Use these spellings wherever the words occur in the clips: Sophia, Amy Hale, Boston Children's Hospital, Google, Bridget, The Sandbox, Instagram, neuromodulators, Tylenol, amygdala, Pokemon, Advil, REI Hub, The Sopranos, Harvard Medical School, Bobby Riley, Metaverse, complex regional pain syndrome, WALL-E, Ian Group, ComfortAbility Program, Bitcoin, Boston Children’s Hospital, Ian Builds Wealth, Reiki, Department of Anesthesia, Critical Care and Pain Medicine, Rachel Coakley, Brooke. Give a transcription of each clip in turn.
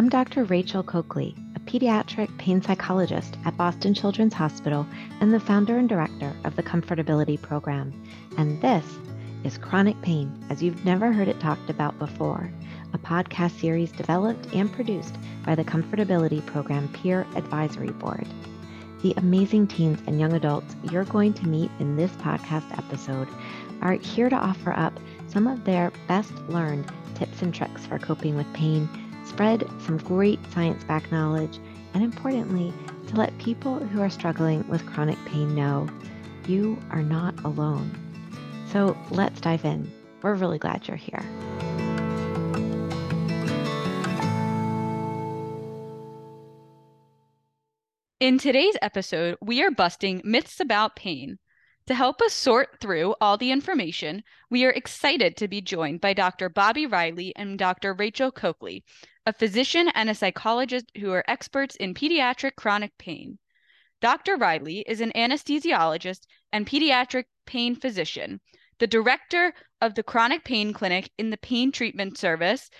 I'm Dr. Rachel Coakley, a pediatric pain psychologist at Boston Children's Hospital and the founder and director of the ComfortAbility Program. And this is Chronic Pain as You've Never Heard It Talked About Before, a podcast series developed and produced by the ComfortAbility Program Peer Advisory Board. The amazing teens and young adults you're going to meet in this podcast episode are here to offer up some of their best learned tips and tricks for coping with pain, spread some great science-backed knowledge, and importantly, to let people who are struggling with chronic pain know you are not alone. So let's dive in. We're really glad you're here. In today's episode, we are busting myths about pain. To help us sort through all the information, we are excited to be joined by Dr. Bobby Riley and Dr. Rachel Coakley, a physician and a psychologist who are experts in pediatric chronic pain. Dr. Riley is an anesthesiologist and pediatric pain physician, the director of the Chronic Pain Clinic in the Pain Treatment Service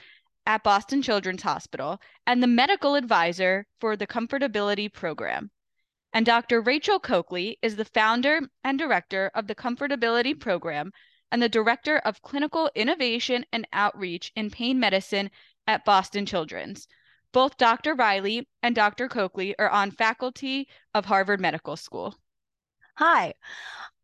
at Boston Children's Hospital, and the medical advisor for the ComfortAbility Program. And Dr. Rachel Coakley is the founder and director of the ComfortAbility Program and the director of clinical innovation and outreach in pain medicine at Boston Children's. Both Dr. Riley and Dr. Coakley are on faculty of Harvard Medical School. Hi.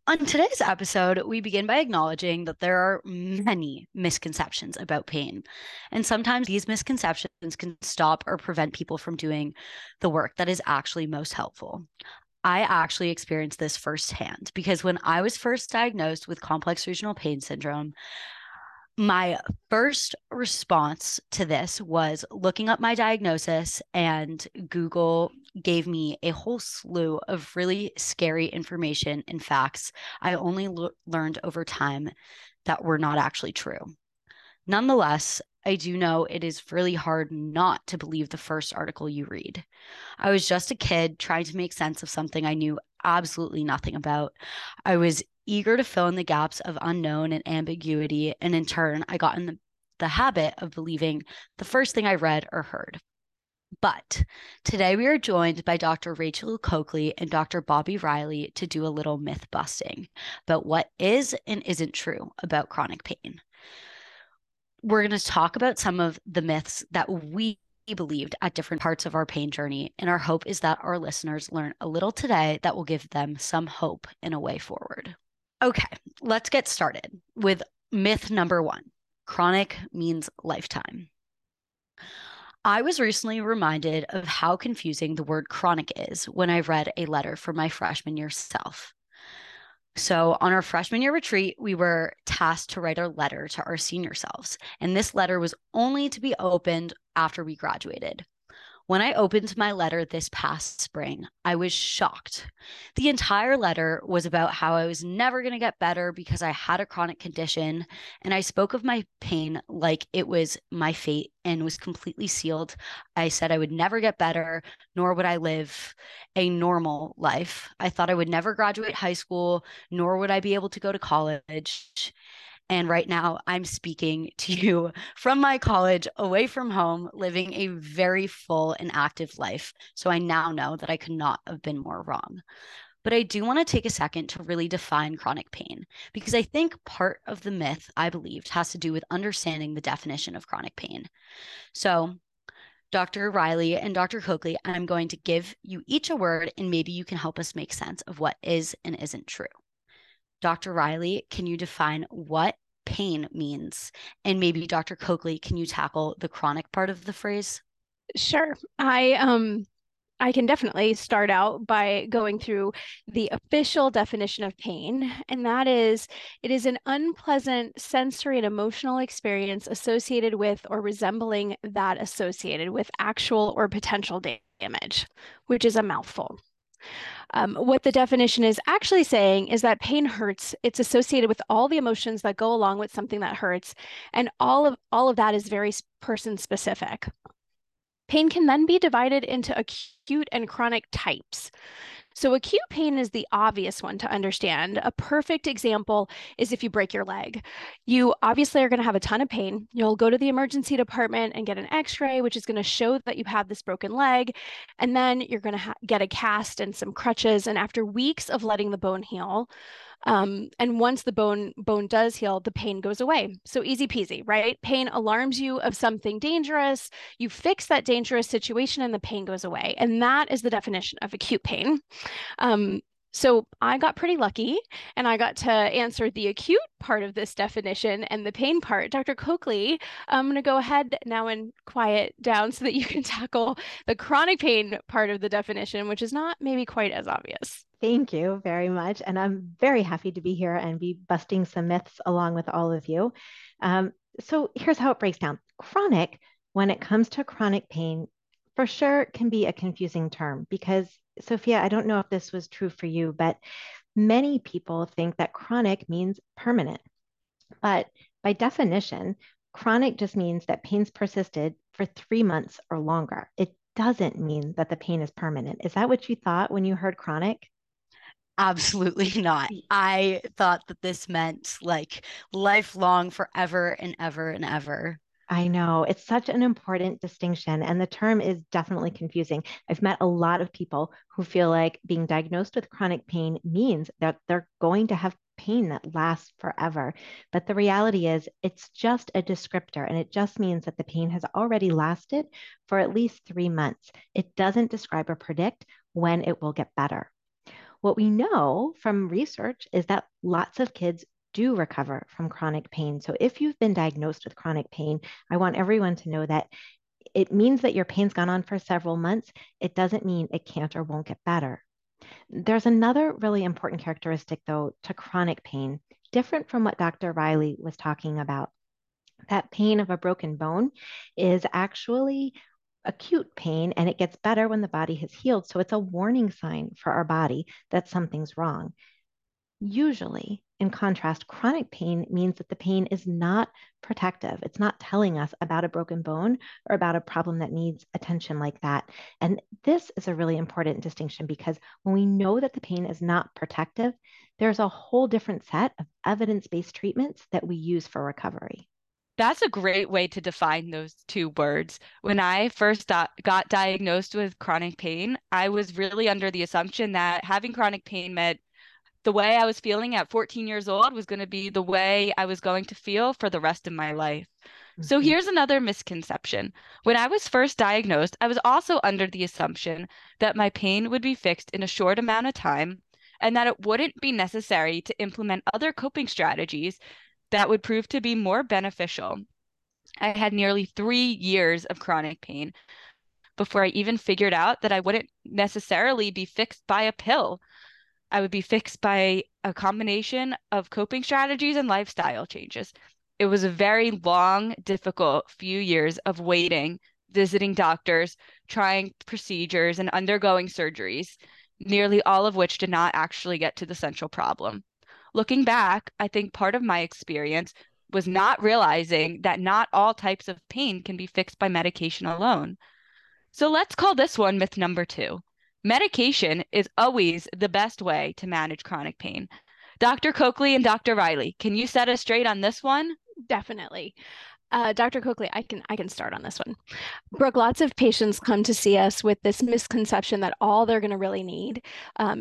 On today's episode, we begin by acknowledging that there are many misconceptions about pain, and sometimes these misconceptions can stop or prevent people from doing the work that is actually most helpful. I actually experienced this firsthand because when I was first diagnosed with complex regional pain syndrome, my first response to this was looking up my diagnosis, and Google gave me a whole slew of really scary information and facts I only learned over time that were not actually true. Nonetheless, I do know it is really hard not to believe the first article you read. I was just a kid trying to make sense of something I knew absolutely nothing about. I was eager to fill in the gaps of unknown and ambiguity, and in turn, I got in the habit of believing the first thing I read or heard. But today we are joined by Dr. Rachel Coakley and Dr. Bobby Riley to do a little myth busting about what is and isn't true about chronic pain. We're going to talk about some of the myths that we believed at different parts of our pain journey, and our hope is that our listeners learn a little today that will give them some hope and a way forward. Okay, let's get started with myth number one. Chronic means lifetime. I was recently reminded of how confusing the word chronic is when I read a letter from my freshman year self. So on our freshman year retreat, we were tasked to write a letter to our senior selves, and this letter was only to be opened after we graduated. When I opened my letter this past spring, I was shocked. The entire letter was about how I was never going to get better because I had a chronic condition, and I spoke of my pain like it was my fate and was completely sealed. I said I would never get better, nor would I live a normal life. I thought I would never graduate high school, nor would I be able to go to college. And right now, I'm speaking to you from my college, away from home, living a very full and active life. So I now know that I could not have been more wrong. But I do want to take a second to really define chronic pain, because I think part of the myth I believed has to do with understanding the definition of chronic pain. So Dr. Riley and Dr. Coakley, I'm going to give you each a word, and maybe you can help us make sense of what is and isn't true. Dr. Riley, can you define what pain means? And maybe Dr. Coakley, can you tackle the chronic part of the phrase? Sure. I can definitely start out by going through the official definition of pain, and that is, it is an unpleasant sensory and emotional experience associated with or resembling that associated with actual or potential damage, which is a mouthful. What the definition is actually saying is that pain hurts. It's associated with all the emotions that go along with something that hurts, and all of that is very person specific. Pain can then be divided into acute and chronic types. So acute pain is the obvious one to understand. A perfect example is if you break your leg. You obviously are going to have a ton of pain. You'll go to the emergency department and get an x-ray, which is going to show that you have this broken leg. And then you're going to get a cast and some crutches. And after weeks of letting the bone heal, and once the bone does heal, the pain goes away. So easy peasy, right? Pain alarms you of something dangerous. You fix that dangerous situation and the pain goes away. And that is the definition of acute pain. So I got pretty lucky and I got to answer the acute part of this definition and the pain part. Dr. Coakley, I'm going to go ahead now and quiet down so that you can tackle the chronic pain part of the definition, which is not maybe quite as obvious. Thank you very much. And I'm very happy to be here and be busting some myths along with all of you. So here's how it breaks down. Chronic, when it comes to chronic pain, for sure can be a confusing term because Sophia, I don't know if this was true for you, but many people think that chronic means permanent. But by definition, chronic just means that pain's persisted for 3 months or longer. It doesn't mean that the pain is permanent. Is that what you thought when you heard chronic? Absolutely not. I thought that this meant like lifelong, forever and ever and ever. I know, it's such an important distinction and the term is definitely confusing. I've met a lot of people who feel like being diagnosed with chronic pain means that they're going to have pain that lasts forever. But the reality is it's just a descriptor and it just means that the pain has already lasted for at least 3 months. It doesn't describe or predict when it will get better. What we know from research is that lots of kids do recover from chronic pain. So if you've been diagnosed with chronic pain, I want everyone to know that it means that your pain's gone on for several months. It doesn't mean it can't or won't get better. There's another really important characteristic, though, to chronic pain, different from what Dr. Riley was talking about. That pain of a broken bone is actually acute pain, and it gets better when the body has healed. So it's a warning sign for our body that something's wrong. Usually, in contrast, chronic pain means that the pain is not protective. It's not telling us about a broken bone or about a problem that needs attention like that. And this is a really important distinction because when we know that the pain is not protective, there's a whole different set of evidence-based treatments that we use for recovery. That's a great way to define those two words. When I first got diagnosed with chronic pain, I was really under the assumption that having chronic pain meant the way I was feeling at 14 years old was going to be the way I was going to feel for the rest of my life. Mm-hmm. So here's another misconception. When I was first diagnosed, I was also under the assumption that my pain would be fixed in a short amount of time and that it wouldn't be necessary to implement other coping strategies that would prove to be more beneficial. I had nearly 3 years of chronic pain before I even figured out that I wouldn't necessarily be fixed by a pill. I would be fixed by a combination of coping strategies and lifestyle changes. It was a very long, difficult few years of waiting, visiting doctors, trying procedures, and undergoing surgeries, nearly all of which did not actually get to the central problem. Looking back, I think part of my experience was not realizing that not all types of pain can be fixed by medication alone. So let's call this one myth number two. Medication is always the best way to manage chronic pain. Dr. Coakley and Dr. Riley, can you set us straight on this one? Definitely. Dr. Coakley, I can start on this one. Brooke, lots of patients come to see us with this misconception that all they're going to really need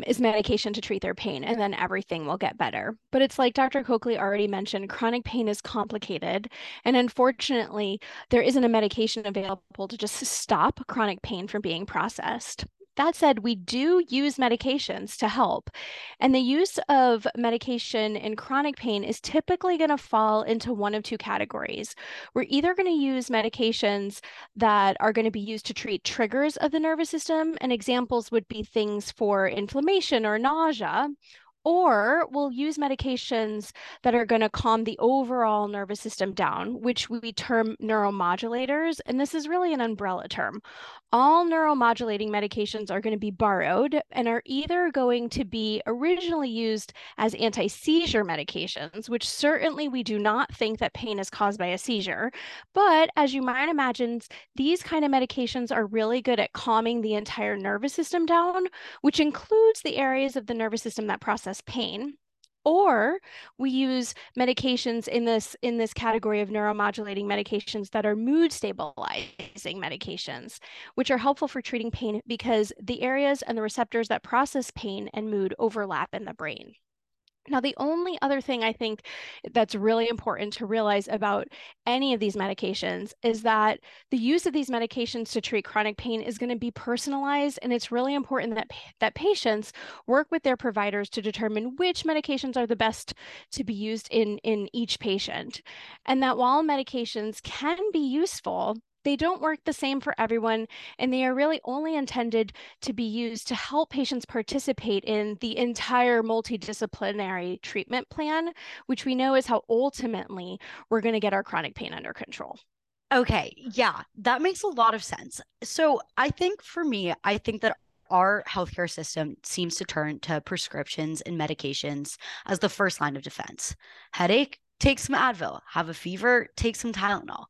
is medication to treat their pain, and then everything will get better. But it's like Dr. Coakley already mentioned, chronic pain is complicated. And unfortunately, there isn't a medication available to just stop chronic pain from being processed. That said, we do use medications to help, and the use of medication in chronic pain is typically going to fall into one of two categories. We're either going to use medications that are going to be used to treat triggers of the nervous system, and examples would be things for inflammation or nausea, or we'll use medications that are going to calm the overall nervous system down, which we term neuromodulators. And this is really an umbrella term. All neuromodulating medications are going to be borrowed and are either going to be originally used as anti-seizure medications, which certainly we do not think that pain is caused by a seizure. But as you might imagine, these kind of medications are really good at calming the entire nervous system down, which includes the areas of the nervous system that process pain, or we use medications in this category of neuromodulating medications that are mood stabilizing medications, which are helpful for treating pain because the areas and the receptors that process pain and mood overlap in the brain. Now, the only other thing I think that's really important to realize about any of these medications is that the use of these medications to treat chronic pain is going to be personalized, and it's really important that patients work with their providers to determine which medications are the best to be used in each patient. And that while medications can be useful, they don't work the same for everyone, and they are really only intended to be used to help patients participate in the entire multidisciplinary treatment plan, which we know is how ultimately we're going to get our chronic pain under control. Okay, yeah, that makes a lot of sense. So I think for me, I think that our healthcare system seems to turn to prescriptions and medications as the first line of defense. Headache, take some Advil. Have a fever, take some Tylenol.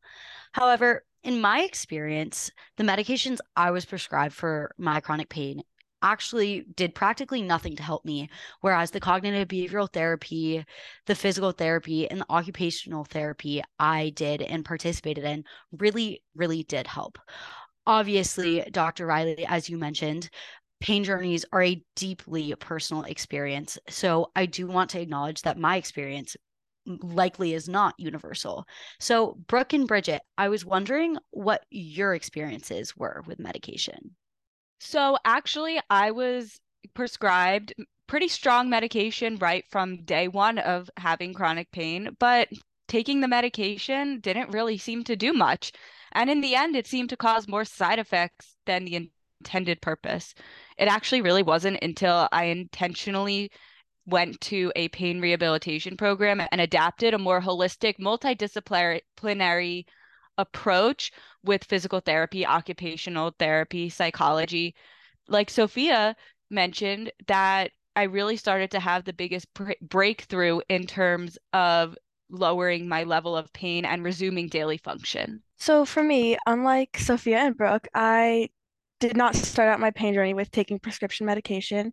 However, in my experience, the medications I was prescribed for my chronic pain actually did practically nothing to help me, whereas the cognitive behavioral therapy, the physical therapy, and the occupational therapy I did and participated in really, really did help. Obviously, Dr. Riley, as you mentioned, pain journeys are a deeply personal experience, so I do want to acknowledge that my experience likely is not universal. So Brooke and Bridget, I was wondering what your experiences were with medication. So actually, I was prescribed pretty strong medication right from day one of having chronic pain, but taking the medication didn't really seem to do much. And in the end, it seemed to cause more side effects than the intended purpose. It actually really wasn't until I intentionally went to a pain rehabilitation program and adapted a more holistic, multidisciplinary approach with physical therapy, occupational therapy, psychology. Like Sophia mentioned, that I really started to have the biggest breakthrough in terms of lowering my level of pain and resuming daily function. So for me, unlike Sophia and Brooke, I did not start out my pain journey with taking prescription medication.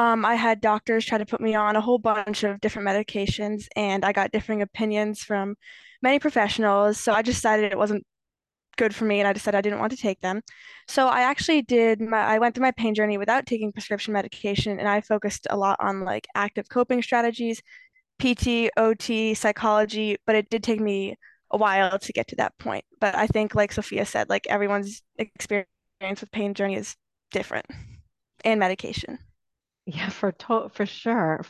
I had doctors try to put me on a whole bunch of different medications, and I got differing opinions from many professionals. So I decided it wasn't good for me, and I decided I didn't want to take them. So I actually I went through my pain journey without taking prescription medication, and I focused a lot on like active coping strategies, PT, OT, psychology, but it did take me a while to get to that point. But I think, like Sophia said, like everyone's experience with pain journey is different, and medication. Yeah, for sure.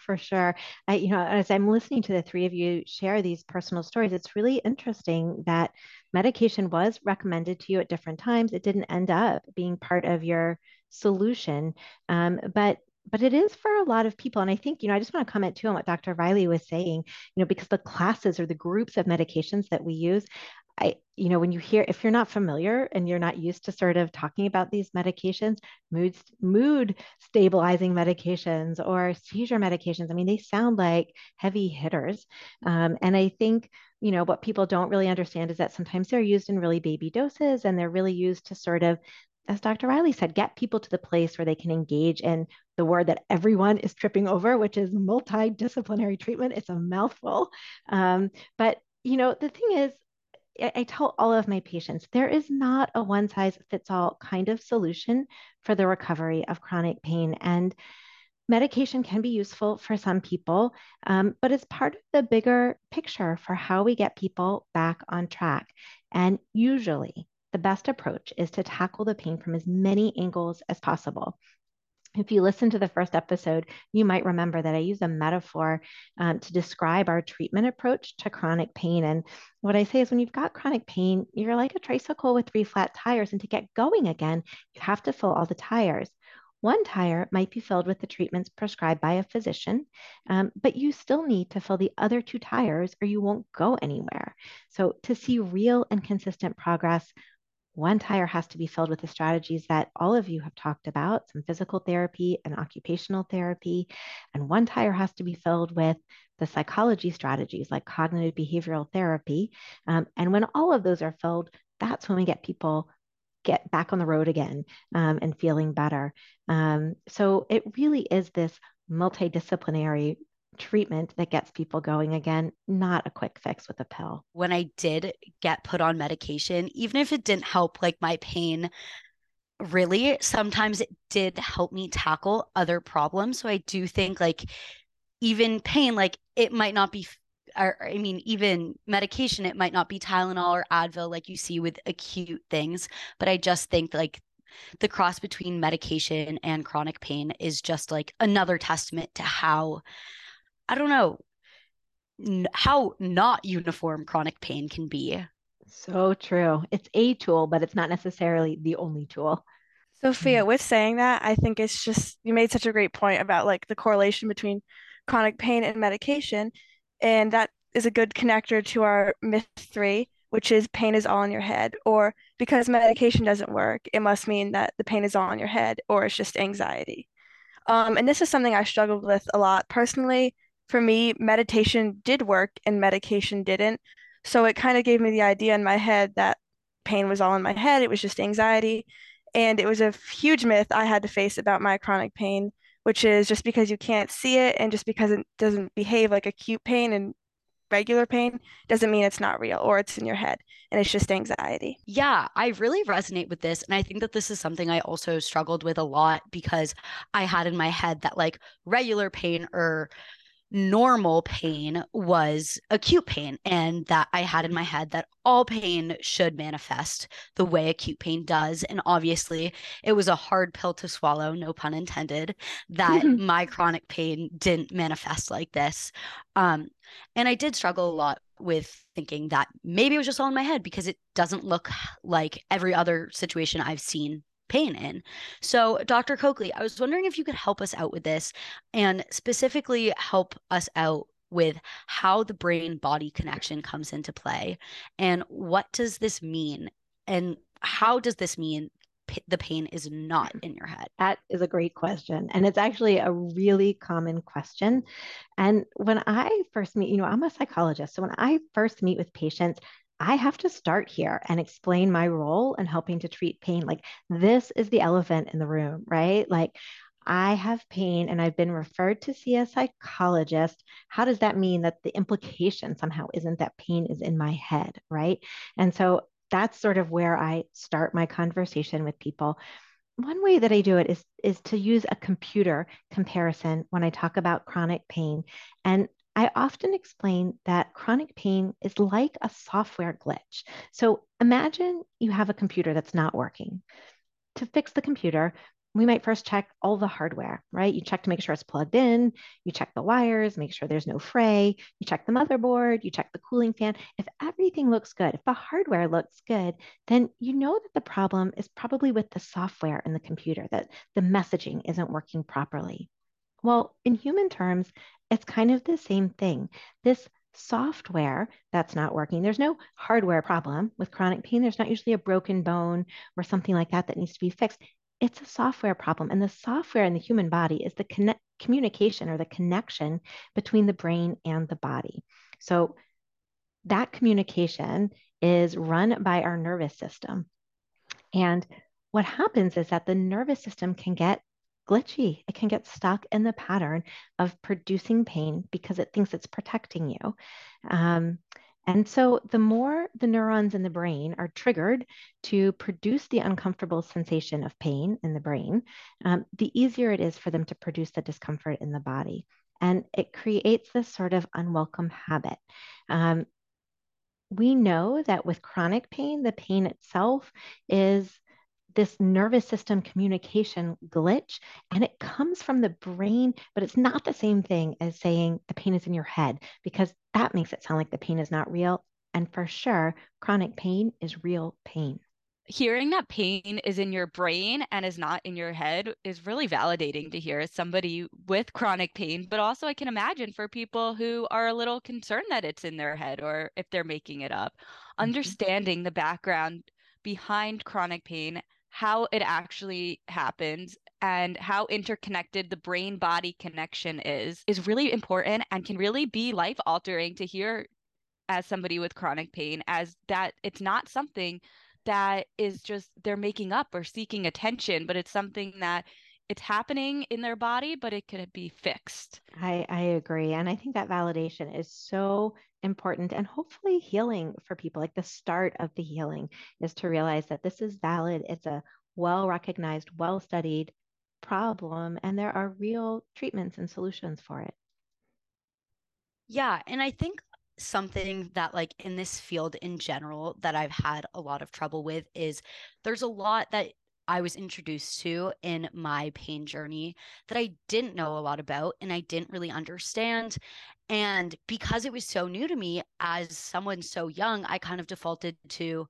As I'm listening to the three of you share these personal stories, it's really interesting that medication was recommended to you at different times. It didn't end up being part of your solution, but it is for a lot of people. And I think, I just want to comment too on what Dr. Riley was saying, because the classes or the groups of medications that we use, when you hear, if you're not familiar and you're not used to sort of talking about these medications, mood stabilizing medications or seizure medications, they sound like heavy hitters. And I think, what people don't really understand is that sometimes they're used in really baby doses, and they're really used to sort of, as Dr. Riley said, get people to the place where they can engage in the word that everyone is tripping over, which is multidisciplinary treatment. It's a mouthful. But the thing is, I tell all of my patients, there is not a one-size-fits-all kind of solution for the recovery of chronic pain. And medication can be useful for some people, but it's part of the bigger picture for how we get people back on track. And usually the best approach is to tackle the pain from as many angles as possible. If you listen to the first episode, you might remember that I use a metaphor to describe our treatment approach to chronic pain. And what I say is, when you've got chronic pain, you're like a tricycle with 3 flat tires. And to get going again, you have to fill all the tires. One tire might be filled with the treatments prescribed by a physician, but you still need to fill the other two tires or you won't go anywhere. So to see real and consistent progress, one tire has to be filled with the strategies that all of you have talked about, some physical therapy and occupational therapy, and one tire has to be filled with the psychology strategies like cognitive behavioral therapy. And when all of those are filled, that's when we get people get back on the road again and feeling better. So it really is this multidisciplinary treatment that gets people going again, not a quick fix with a pill. When I did get put on medication, even if it didn't help like my pain, really, sometimes it did help me tackle other problems. So I do think like even pain, like it might not be, even medication, it might not be Tylenol or Advil like you see with acute things. But I just think like the cross between medication and chronic pain is just like another testament to how, I don't know, how not uniform chronic pain can be. So true. It's a tool, but it's not necessarily the only tool. Sophia, with saying that, I think it's just, you made such a great point about like the correlation between chronic pain and medication. And that is a good connector to our myth 3, which is pain is all in your head, or because medication doesn't work, it must mean that the pain is all in your head, or it's just anxiety. And this is something I struggled with a lot. Personally, for me, meditation did work and medication didn't. So it kind of gave me the idea in my head that pain was all in my head. It was just anxiety. And it was a huge myth I had to face about my chronic pain, which is just because you can't see it and just because it doesn't behave like acute pain and regular pain doesn't mean it's not real or it's in your head and it's just anxiety. Yeah, I really resonate with this. And I think that this is something I also struggled with a lot because I had in my head that like regular pain or normal pain was acute pain, and that I had in my head that all pain should manifest the way acute pain does. And obviously it was a hard pill to swallow, no pun intended, that my chronic pain didn't manifest like this. And I did struggle a lot with thinking that maybe it was just all in my head because it doesn't look like every other situation I've seen pain in. So Dr. Coakley, I was wondering if you could help us out with this and specifically help us out with how the brain-body connection comes into play and what does this mean and how does this mean the pain is not in your head? That is a great question. And it's actually a really common question. And when I first meet, I'm a psychologist. So when I first meet with patients, I have to start here and explain my role in helping to treat pain. Like this is the elephant in the room, right? Like I have pain and I've been referred to see a psychologist. How does that mean that the implication somehow isn't that pain is in my head, right? And so that's sort of where I start my conversation with people. One way that I do it is to use a computer comparison when I talk about chronic pain. And I often explain that chronic pain is like a software glitch. So imagine you have a computer that's not working. To fix the computer, we might first check all the hardware, right? You check to make sure it's plugged in, you check the wires, make sure there's no fray, you check the motherboard, you check the cooling fan. If everything looks good, if the hardware looks good, then you know that the problem is probably with the software in the computer, that the messaging isn't working properly. Well, in human terms, it's kind of the same thing. This software that's not working, there's no hardware problem with chronic pain. There's not usually a broken bone or something like that that needs to be fixed. It's a software problem. And the software in the human body is the communication or the connection between the brain and the body. So that communication is run by our nervous system. And what happens is that the nervous system can get glitchy. It can get stuck in the pattern of producing pain because it thinks it's protecting you. And so the more the neurons in the brain are triggered to produce the uncomfortable sensation of pain in the brain, the easier it is for them to produce the discomfort in the body. And it creates this sort of unwelcome habit. We know that with chronic pain, the pain itself is this nervous system communication glitch, and it comes from the brain, but it's not the same thing as saying the pain is in your head, because that makes it sound like the pain is not real. And for sure, chronic pain is real pain. hearing that pain is in your brain and is not in your head is really validating to hear as somebody with chronic pain, but also I can imagine for people who are a little concerned that it's in their head or if they're making it up, understanding the background behind chronic pain, how it actually happens, and how interconnected the brain-body connection is really important and can really be life-altering to hear as somebody with chronic pain, as that it's not something that is just they're making up or seeking attention, but it's something that it's happening in their body, but it could be fixed. I agree. And I think that validation is so important, and hopefully healing for people, like the start of the healing is to realize that this is valid. It's a well-recognized, well-studied problem, and there are real treatments and solutions for it. Yeah. And I think something that like in this field in general that I've had a lot of trouble with is there's a lot that I was introduced to in my pain journey that I didn't know a lot about and I didn't really understand. And because it was so new to me as someone so young, I kind of defaulted to,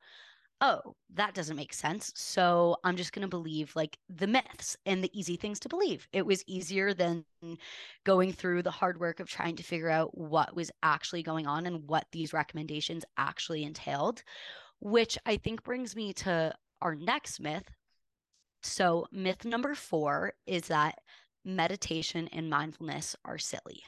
oh, that doesn't make sense. So I'm just going to believe like the myths and the easy things to believe. It was easier than going through the hard work of trying to figure out what was actually going on and what these recommendations actually entailed, which I think brings me to our next myth. So myth number 4 is that meditation and mindfulness are silly.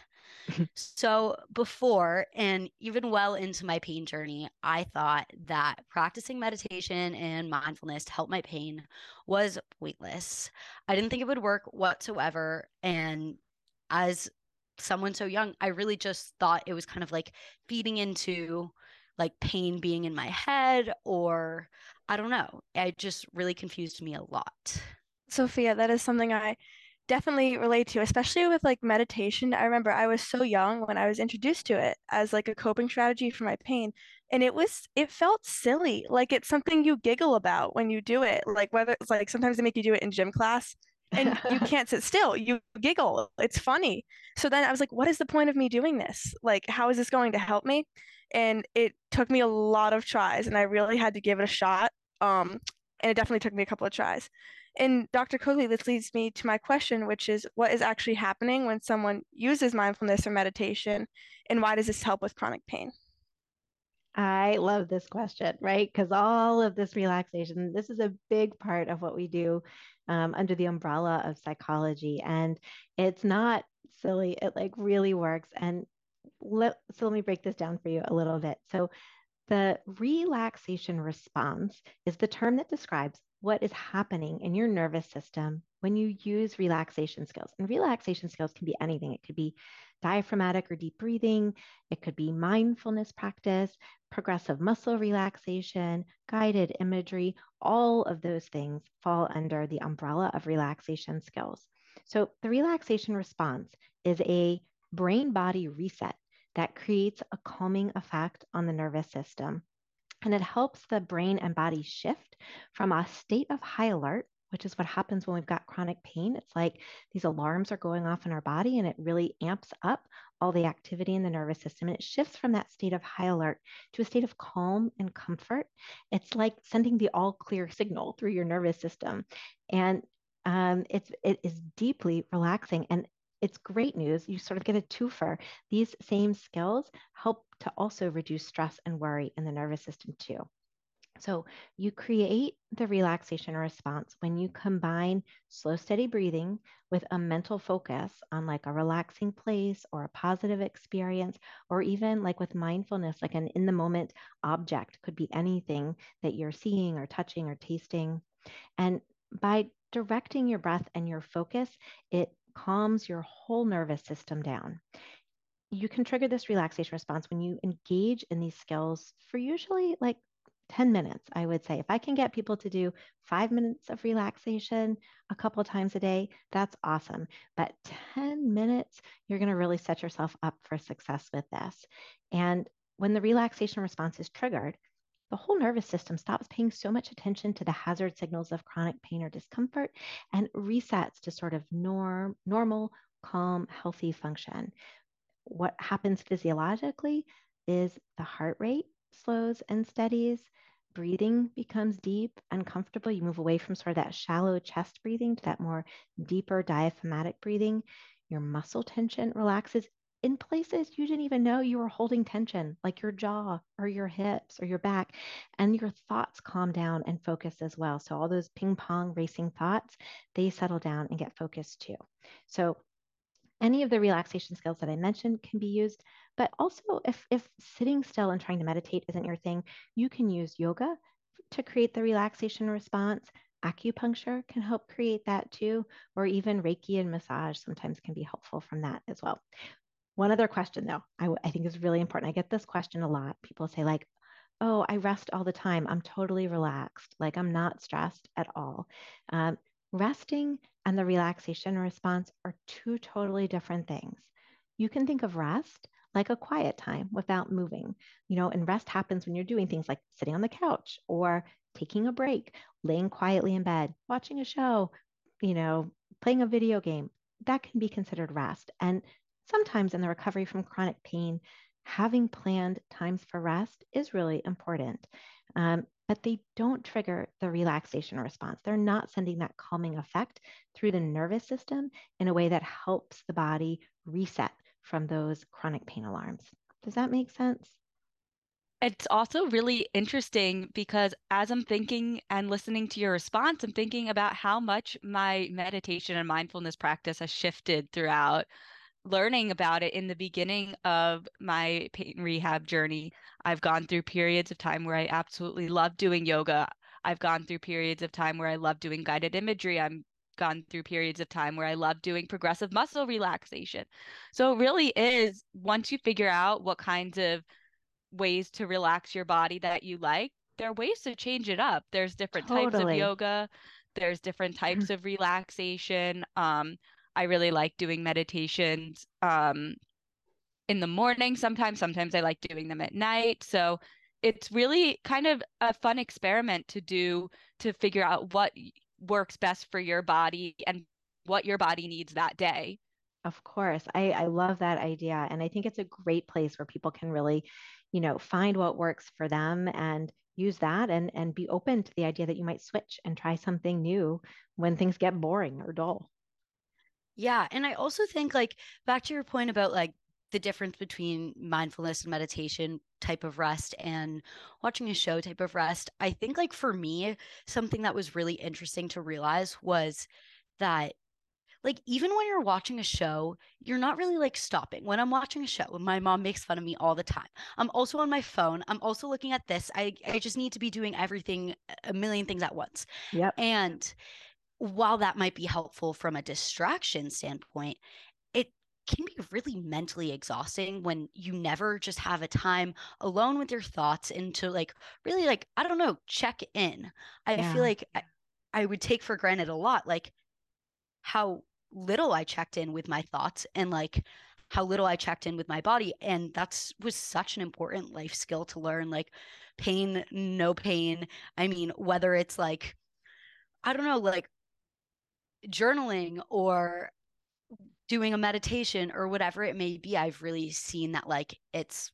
So before, and even well into my pain journey, I thought that practicing meditation and mindfulness to help my pain was pointless. I didn't think it would work whatsoever. And as someone so young, I really just thought it was kind of like feeding into like pain being in my head, or I don't know. It just really confused me a lot. Sophia, that is something I definitely relate to, especially with like meditation. I remember I was so young when I was introduced to it as like a coping strategy for my pain. And it felt silly. Like it's something you giggle about when you do it. Like whether it's like sometimes they make you do it in gym class and you can't sit still, you giggle. It's funny. So then I was like, what is the point of me doing this? Like, how is this going to help me? And it took me a lot of tries and I really had to give it a shot. And it definitely took me a couple of tries. And Dr. Coakley, this leads me to my question, which is what is actually happening when someone uses mindfulness or meditation, and why does this help with chronic pain? I love this question, right? Because all of this relaxation, this is a big part of what we do under the umbrella of psychology. And it's not silly, it like really works. And so let me break this down for you a little bit. So the relaxation response is the term that describes what is happening in your nervous system when you use relaxation skills. And relaxation skills can be anything. It could be diaphragmatic or deep breathing. It could be mindfulness practice, progressive muscle relaxation, guided imagery. All of those things fall under the umbrella of relaxation skills. So the relaxation response is a brain-body reset that creates a calming effect on the nervous system. And it helps the brain and body shift from a state of high alert, which is what happens when we've got chronic pain. It's like these alarms are going off in our body and it really amps up all the activity in the nervous system. And it shifts from that state of high alert to a state of calm and comfort. It's like sending the all clear signal through your nervous system. And it is deeply relaxing. And it's great news. You sort of get a twofer. These same skills help to also reduce stress and worry in the nervous system too. So you create the relaxation response when you combine slow, steady breathing with a mental focus on like a relaxing place or a positive experience, or even like with mindfulness, like an in the moment object, could be anything that you're seeing or touching or tasting. And by directing your breath and your focus, it calms your whole nervous system down. You can trigger this relaxation response when you engage in these skills for usually like 10 minutes, I would say. If I can get people to do 5 minutes of relaxation a couple of times a day, that's awesome. But 10 minutes, you're going to really set yourself up for success with this. And when the relaxation response is triggered, the whole nervous system stops paying so much attention to the hazard signals of chronic pain or discomfort and resets to sort of normal, calm, healthy function. What happens physiologically is the heart rate slows and steadies, breathing becomes deep and comfortable. You move away from sort of that shallow chest breathing to that more deeper diaphragmatic breathing. Your muscle tension relaxes in places you didn't even know you were holding tension, like your jaw or your hips or your back, and your thoughts calm down and focus as well. So all those ping pong racing thoughts, they settle down and get focused too. So any of the relaxation skills that I mentioned can be used, but also if sitting still and trying to meditate isn't your thing, you can use yoga to create the relaxation response. Acupuncture can help create that too, or even Reiki and massage sometimes can be helpful from that as well. One other question though, I think is really important. I get this question a lot. People say like, oh, I rest all the time. I'm totally relaxed. Like I'm not stressed at all. Resting and the relaxation response are two totally different things. You can think of rest like a quiet time without moving, you know, and rest happens when you're doing things like sitting on the couch or taking a break, laying quietly in bed, watching a show, you know, playing a video game. That can be considered rest. And sometimes in the recovery from chronic pain, having planned times for rest is really important, but they don't trigger the relaxation response. They're not sending that calming effect through the nervous system in a way that helps the body reset from those chronic pain alarms. Does that make sense? It's also really interesting because as I'm thinking and listening to your response, I'm thinking about how much my meditation and mindfulness practice has shifted throughout. Learning about it in the beginning of my pain rehab journey, I've gone through periods of time where I absolutely love doing yoga. I've gone through periods of time where I love doing guided imagery. I've gone through periods of time where I love doing progressive muscle relaxation. So it really is, once you figure out what kinds of ways to relax your body that you like, there are ways to change it up. There's different types of yoga. There's different types of relaxation. I really like doing meditations in the morning sometimes. Sometimes I like doing them at night. So it's really kind of a fun experiment to do to figure out what works best for your body and what your body needs that day. Of course. I love that idea. And I think it's a great place where people can really, you know, find what works for them and use that and be open to the idea that you might switch and try something new when things get boring or dull. Yeah. And I also think like back to your point about like the difference between mindfulness and meditation type of rest and watching a show type of rest. I think like for me, something that was really interesting to realize was that like even when you're watching a show, you're not really like stopping. When I'm watching a show, my mom makes fun of me all the time. I'm also on my phone. I'm also looking at this. I just need to be doing everything, a million things at once. Yep. And while that might be helpful from a distraction standpoint, it can be really mentally exhausting when you never just have a time alone with your thoughts and to like really like, I don't know, check in. I feel like I would take for granted a lot, like how little I checked in with my thoughts and like how little I checked in with my body. And that was such an important life skill to learn, like pain, no pain. I mean, whether it's like, I don't know, like journaling or doing a meditation or whatever it may be, I've really seen that like it's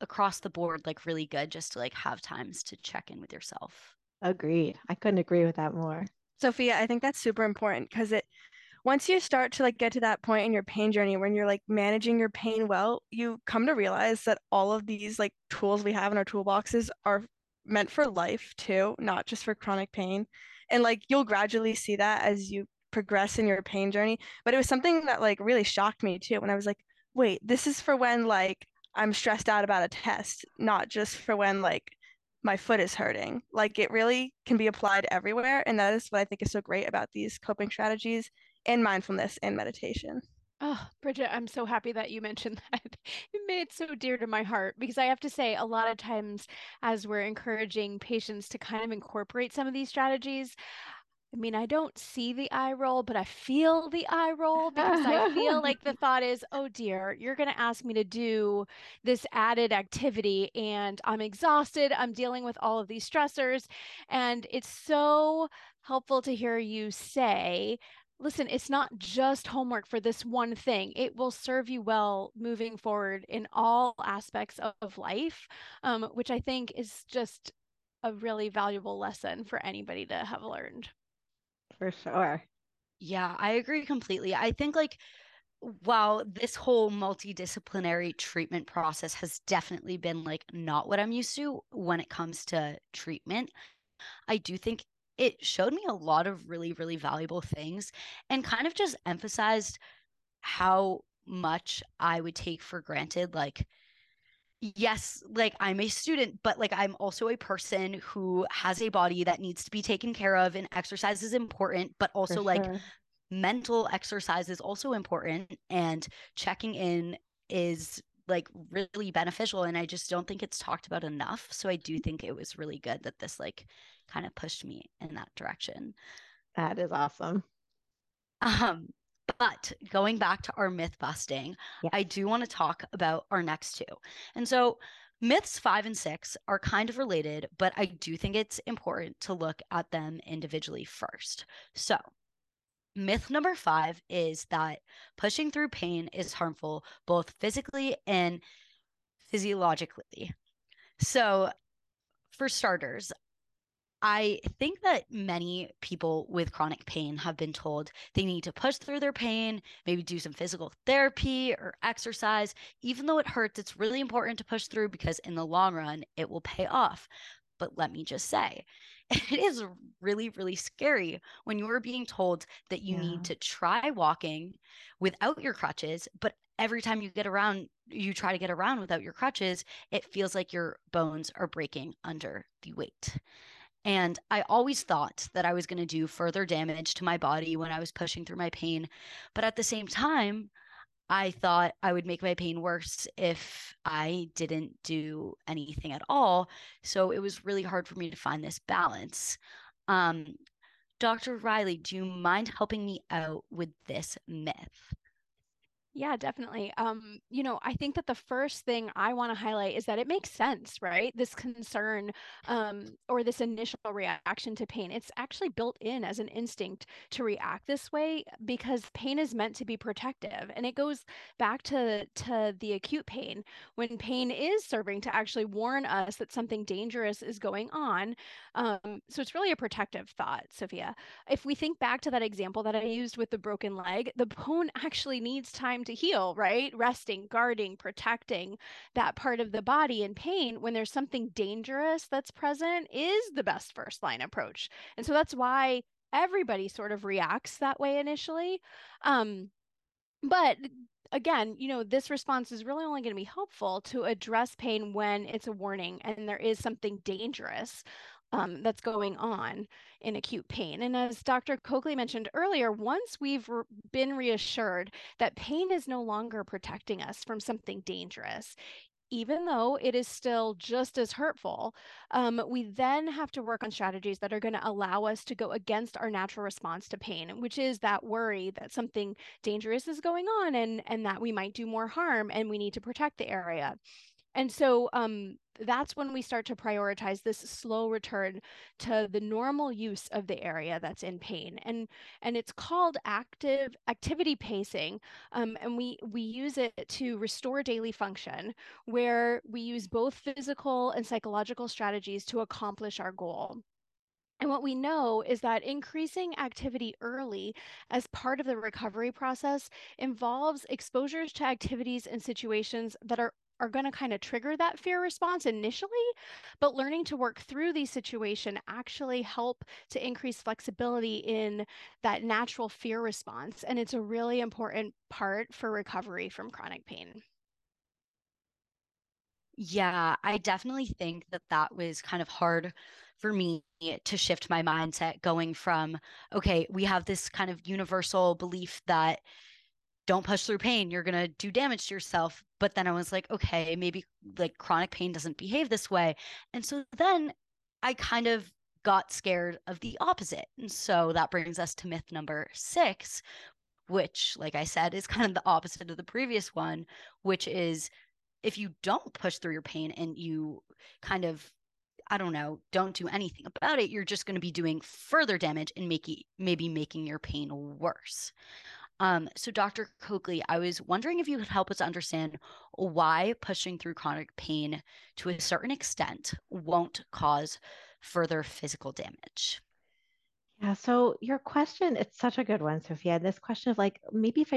across the board like really good just to like have times to check in with yourself. Agreed. I couldn't agree with that more. Sophia, I think that's super important because it once you start to like get to that point in your pain journey when you're like managing your pain well, you come to realize that all of these like tools we have in our toolboxes are meant for life too, not just for chronic pain. And like, you'll gradually see that as you progress in your pain journey. But it was something that like really shocked me too, when I was like, wait, this is for when like I'm stressed out about a test, not just for when like my foot is hurting. Like it really can be applied everywhere. And that is what I think is so great about these coping strategies and mindfulness and meditation. Oh, Bridget, I'm so happy that you mentioned that. It made it so dear to my heart because I have to say a lot of times as we're encouraging patients to kind of incorporate some of these strategies, I mean, I don't see the eye roll, but I feel the eye roll because I feel like the thought is, oh dear, you're going to ask me to do this added activity and I'm exhausted. I'm dealing with all of these stressors. And it's so helpful to hear you say, listen, it's not just homework for this one thing. It will serve you well moving forward in all aspects of life, which I think is just a really valuable lesson for anybody to have learned. For sure. Yeah, I agree completely. I think wow, this whole multidisciplinary treatment process has definitely been not what I'm used to when it comes to treatment. I do think it showed me a lot of really, really valuable things and kind of just emphasized how much I would take for granted. Yes, I'm a student, but I'm also a person who has a body that needs to be taken care of, and exercise is important, but also mental exercise is also important, and checking in is really beneficial, and I just don't think it's talked about enough. So I do think it was really good that this kind of pushed me in that direction. That is awesome. But going back to our myth busting, yeah, I do want to talk about our next two. And so myths 5 and 6 are kind of related, but I do think it's important to look at them individually first. So myth number 5 is that pushing through pain is harmful, both physically and physiologically. So for starters, I think that many people with chronic pain have been told they need to push through their pain, maybe do some physical therapy or exercise. Even though it hurts, it's really important to push through because in the long run, it will pay off. But let me just say, it is really, really scary when you are being told that you need to try walking without your crutches, but every time you try to get around without your crutches, it feels like your bones are breaking under the weight. And I always thought that I was going to do further damage to my body when I was pushing through my pain. But at the same time, I thought I would make my pain worse if I didn't do anything at all. So it was really hard for me to find this balance. Dr. Riley, do you mind helping me out with this myth? Yeah, definitely. I think that the first thing I want to highlight is that it makes sense, right? This concern or this initial reaction to pain, it's actually built in as an instinct to react this way because pain is meant to be protective. And it goes back to the acute pain. When pain is serving to actually warn us that something dangerous is going on. So it's really a protective thought, Sophia. If we think back to that example that I used with the broken leg, the bone actually needs time to heal, right? Resting, guarding, protecting that part of the body in pain when there's something dangerous that's present is the best first line approach. And so that's why everybody sort of reacts that way initially. But again, this response is really only going to be helpful to address pain when it's a warning and there is something dangerous that's going on in acute pain. And as Dr. Coakley mentioned earlier, once we've been reassured that pain is no longer protecting us from something dangerous, even though it is still just as hurtful, we then have to work on strategies that are going to allow us to go against our natural response to pain, which is that worry that something dangerous is going on and that we might do more harm and we need to protect the area. And so that's when we start to prioritize this slow return to the normal use of the area that's in pain. And it's called active activity pacing. And we use it to restore daily function, where we use both physical and psychological strategies to accomplish our goal. And what we know is that increasing activity early as part of the recovery process involves exposures to activities and situations that are going to kind of trigger that fear response initially, but learning to work through these situations actually help to increase flexibility in that natural fear response. And it's a really important part for recovery from chronic pain. Yeah, I definitely think that was kind of hard for me to shift my mindset, going from, okay, we have this kind of universal belief that don't push through pain, you're going to do damage to yourself. But then I was like, okay, maybe chronic pain doesn't behave this way. And so then I kind of got scared of the opposite. And so that brings us to myth number 6, which, like I said, is kind of the opposite of the previous one, which is if you don't push through your pain and you kind of, don't do anything about it, you're just going to be doing further damage and maybe making your pain worse. So Dr. Coakley, I was wondering if you could help us understand why pushing through chronic pain to a certain extent won't cause further physical damage. Yeah. So your question, it's such a good one, Sophia. This question of like, maybe if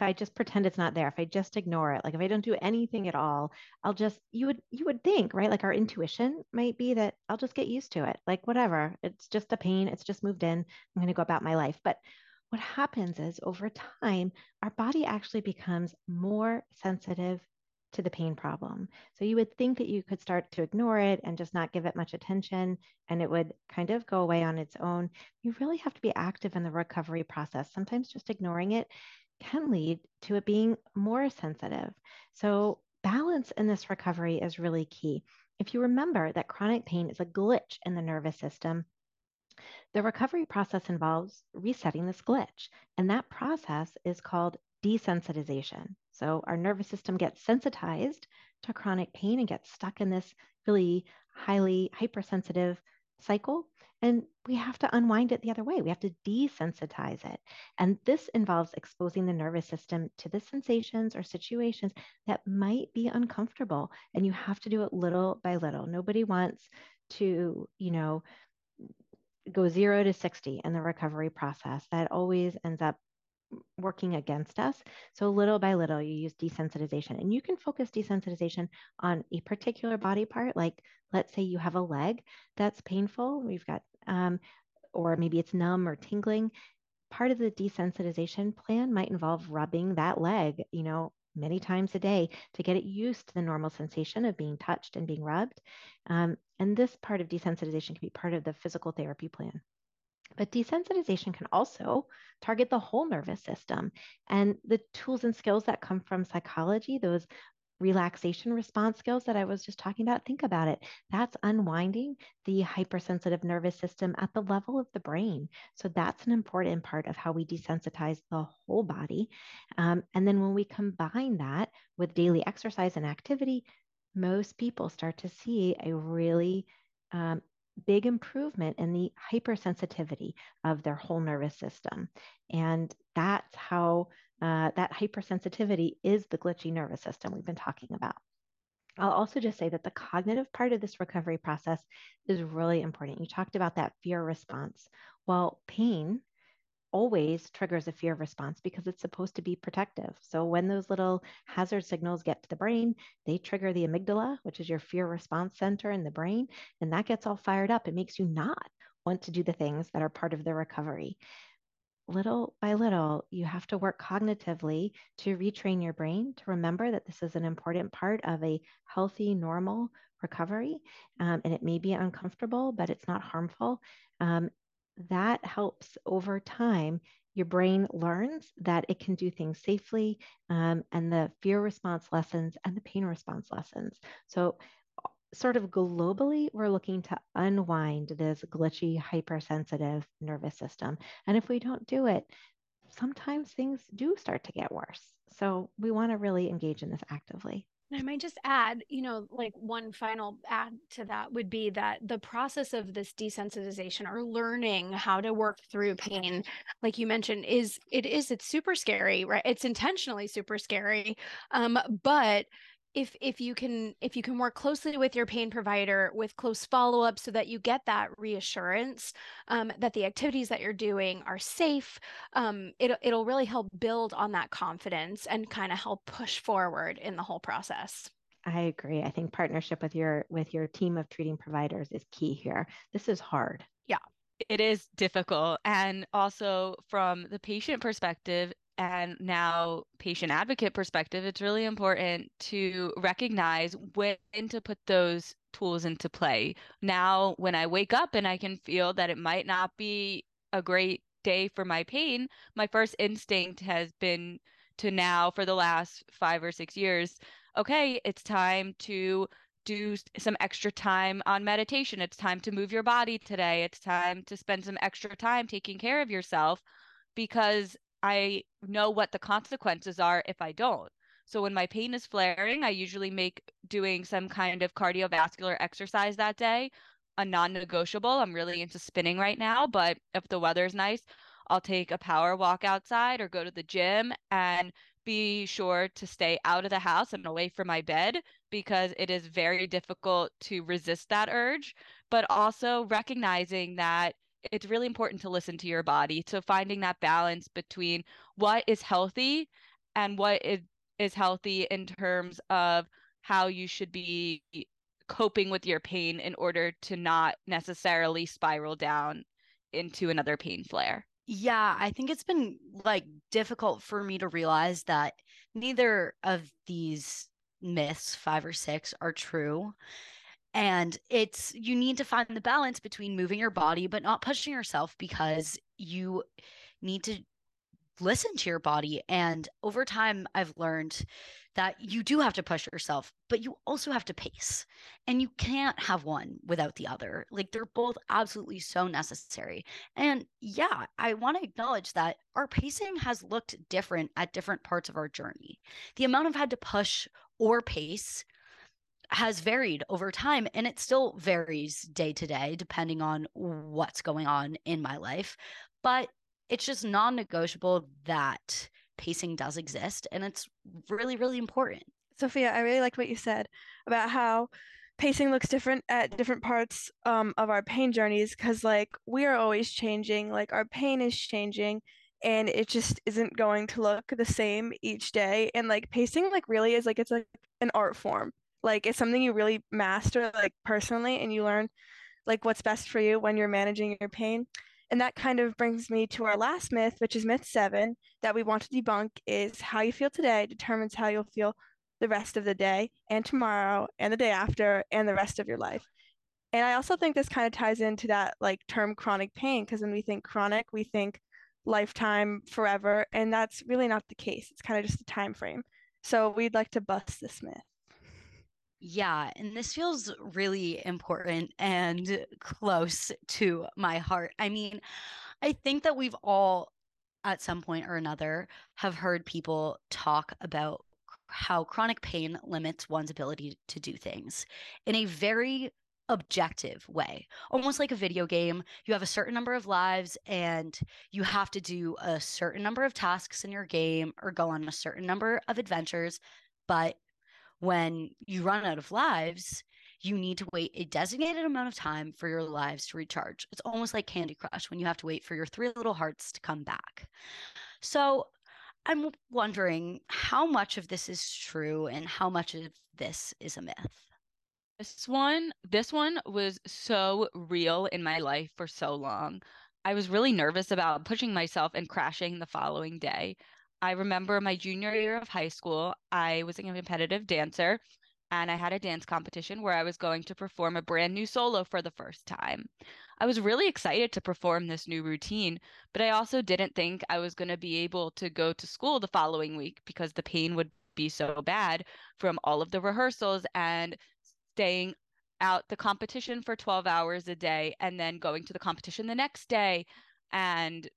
I just pretend it's not there, if I just ignore it, like if I don't do anything at all, I'll just, you would think, right? Like our intuition might be that I'll just get used to it. Like whatever, it's just a pain. It's just moved in. I'm going to go about my life. But what happens is over time, our body actually becomes more sensitive to the pain problem. So you would think that you could start to ignore it and just not give it much attention, and it would kind of go away on its own. You really have to be active in the recovery process. Sometimes just ignoring it can lead to it being more sensitive. So balance in this recovery is really key. If you remember that chronic pain is a glitch in the nervous system, the recovery process involves resetting this glitch. And that process is called desensitization. So our nervous system gets sensitized to chronic pain and gets stuck in this really highly hypersensitive cycle. And we have to unwind it the other way. We have to desensitize it. And this involves exposing the nervous system to the sensations or situations that might be uncomfortable. And you have to do it little by little. Nobody wants to, go 0 to 60 in the recovery process. That always ends up working against us. So little by little, you use desensitization, and you can focus desensitization on a particular body part. Like let's say you have a leg that's painful. We've got, or maybe it's numb or tingling. Part of the desensitization plan might involve rubbing that leg, many times a day to get it used to the normal sensation of being touched and being rubbed. And this part of desensitization can be part of the physical therapy plan. But desensitization can also target the whole nervous system, and the tools and skills that come from psychology, those relaxation response skills that I was just talking about, think about it. That's unwinding the hypersensitive nervous system at the level of the brain. So that's an important part of how we desensitize the whole body. And then when we combine that with daily exercise and activity, most people start to see a really big improvement in the hypersensitivity of their whole nervous system. And that's how that hypersensitivity is the glitchy nervous system we've been talking about. I'll also just say that the cognitive part of this recovery process is really important. You talked about that fear response. Well, pain always triggers a fear response because it's supposed to be protective. So when those little hazard signals get to the brain, they trigger the amygdala, which is your fear response center in the brain, and that gets all fired up. It makes you not want to do the things that are part of the recovery. Little by little, you have to work cognitively to retrain your brain to remember that this is an important part of a healthy, normal recovery, and it may be uncomfortable, but it's not harmful. That helps over time. Your brain learns that it can do things safely, and the fear response lessons and the pain response lessons. So sort of globally, we're looking to unwind this glitchy, hypersensitive nervous system. And if we don't do it, sometimes things do start to get worse. So we want to really engage in this actively. I might just add, like one final add to that would be that the process of this desensitization or learning how to work through pain, like you mentioned, it's super scary, right? It's intentionally super scary. But if you can work closely with your pain provider with close follow-up so that you get that reassurance that the activities that you're doing are safe, it'll really help build on that confidence and kind of help push forward in the whole process. I agree. I think partnership with your team of treating providers is key here. This is hard. Yeah, it is difficult. And also from the patient perspective, and now patient advocate perspective, it's really important to recognize when to put those tools into play. Now, when I wake up and I can feel that it might not be a great day for my pain, my first instinct has been to now for the last 5 or 6 years, okay, it's time to do some extra time on meditation. It's time to move your body today. It's time to spend some extra time taking care of yourself, because I know what the consequences are if I don't. So when my pain is flaring, I usually make doing some kind of cardiovascular exercise that day a non-negotiable. I'm really into spinning right now, but if the weather's nice, I'll take a power walk outside or go to the gym and be sure to stay out of the house and away from my bed, because it is very difficult to resist that urge, but also recognizing that it's really important to listen to your body. So finding that balance between what is healthy and what is healthy in terms of how you should be coping with your pain in order to not necessarily spiral down into another pain flare. Yeah, I think it's been like difficult for me to realize that neither of these myths, 5 or 6, are true. And it's, you need to find the balance between moving your body, but not pushing yourself, because you need to listen to your body. And over time, I've learned that you do have to push yourself, but you also have to pace, and you can't have one without the other. Like, they're both absolutely so necessary. And yeah, I want to acknowledge that our pacing has looked different at different parts of our journey. The amount I've had to push or pace has varied over time, and it still varies day to day, depending on what's going on in my life. But it's just non-negotiable that pacing does exist, and it's really, really important. Sophia, I really liked what you said about how pacing looks different at different parts of our pain journeys, because like, we are always changing, like our pain is changing, and it just isn't going to look the same each day. And like, pacing like really is like, it's like an art form. Like, it's something you really master, like personally, and you learn like what's best for you when you're managing your pain. And that kind of brings me to our last myth, which is myth 7, that we want to debunk, is how you feel today determines how you'll feel the rest of the day and tomorrow and the day after and the rest of your life. And I also think this kind of ties into that like term chronic pain, because when we think chronic, we think lifetime, forever, and that's really not the case. It's kind of just a time frame. So we'd like to bust this myth. Yeah, and this feels really important and close to my heart. I mean, I think that we've all, at some point or another, have heard people talk about how chronic pain limits one's ability to do things in a very objective way, almost like a video game. You have a certain number of lives, and you have to do a certain number of tasks in your game or go on a certain number of adventures, but when you run out of lives, you need to wait a designated amount of time for your lives to recharge. It's almost like Candy Crush, when you have to wait for your 3 little hearts to come back. So I'm wondering how much of this is true and how much of this is a myth. This one was so real in my life for so long. I was really nervous about pushing myself and crashing the following day. I remember my junior year of high school, I was a competitive dancer, and I had a dance competition where I was going to perform a brand new solo for the first time. I was really excited to perform this new routine, but I also didn't think I was going to be able to go to school the following week because the pain would be so bad from all of the rehearsals and staying out the competition for 12 hours a day and then going to the competition the next day and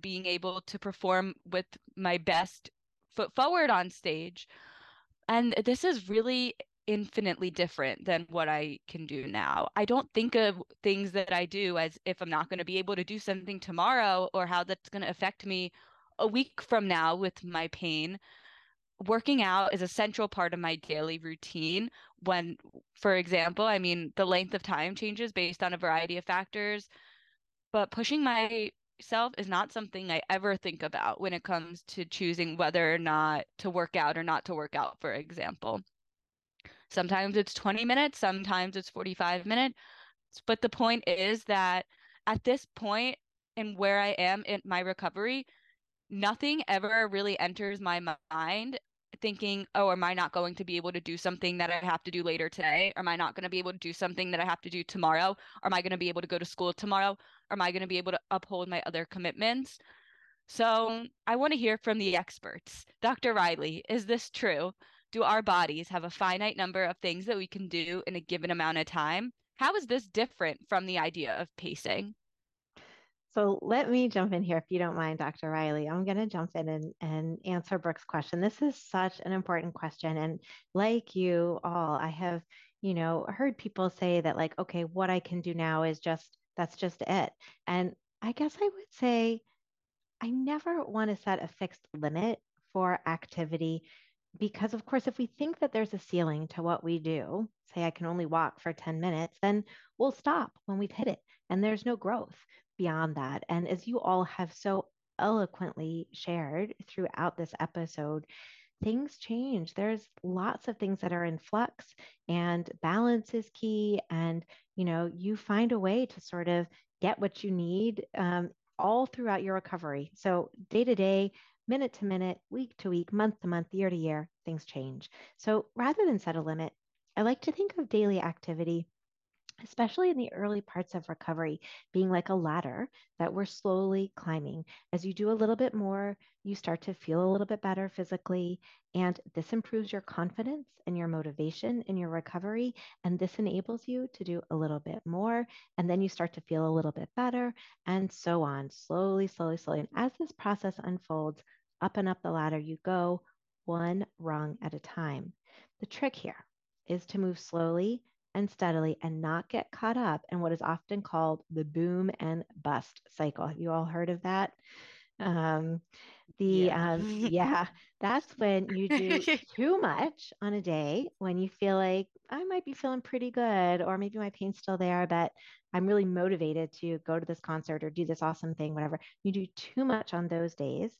being able to perform with my best foot forward on stage. And this is really infinitely different than what I can do now. I don't think of things that I do as if I'm not going to be able to do something tomorrow or how that's going to affect me a week from now with my pain. Working out is a central part of my daily routine when, for example, I mean, the length of time changes based on a variety of factors, but pushing myself is not something I ever think about when it comes to choosing whether or not to work out or not to work out, for example. Sometimes it's 20 minutes, sometimes it's 45 minutes. But the point is that at this point and where I am in my recovery, nothing ever really enters my mind thinking, oh, am I not going to be able to do something that I have to do later today? Am I not going to be able to do something that I have to do tomorrow? Or am I going to be able to go to school tomorrow? Or am I going to be able to uphold my other commitments? So I want to hear from the experts. Dr. Riley, is this true? Do our bodies have a finite number of things that we can do in a given amount of time? How is this different from the idea of pacing? So let me jump in here, if you don't mind, Dr. Riley. I'm going to jump in and answer Brooke's question. This is such an important question. And like you all, I have, heard people say that like, okay, what I can do now is just, that's just it. And I guess I would say I never want to set a fixed limit for activity because, of course, if we think that there's a ceiling to what we do, say I can only walk for 10 minutes, then we'll stop when we've hit it and there's no growth beyond that. And as you all have so eloquently shared throughout this episode, things change. There's lots of things that are in flux and balance is key. And, you know, you find a way to sort of get what you need all throughout your recovery. So day to day, minute to minute, week to week, month to month, year to year, things change. So rather than set a limit, I like to think of daily activity, especially in the early parts of recovery, being like a ladder that we're slowly climbing. As you do a little bit more, you start to feel a little bit better physically, and this improves your confidence and your motivation in your recovery, and this enables you to do a little bit more, and then you start to feel a little bit better, and so on, slowly, slowly, slowly. And as this process unfolds, up and up the ladder you go, one rung at a time. The trick here is to move slowly and steadily and not get caught up in what is often called the boom and bust cycle. You all heard of that? That's when you do too much on a day when you feel like I might be feeling pretty good, or maybe my pain's still there, but I'm really motivated to go to this concert or do this awesome thing, whatever. You do too much on those days,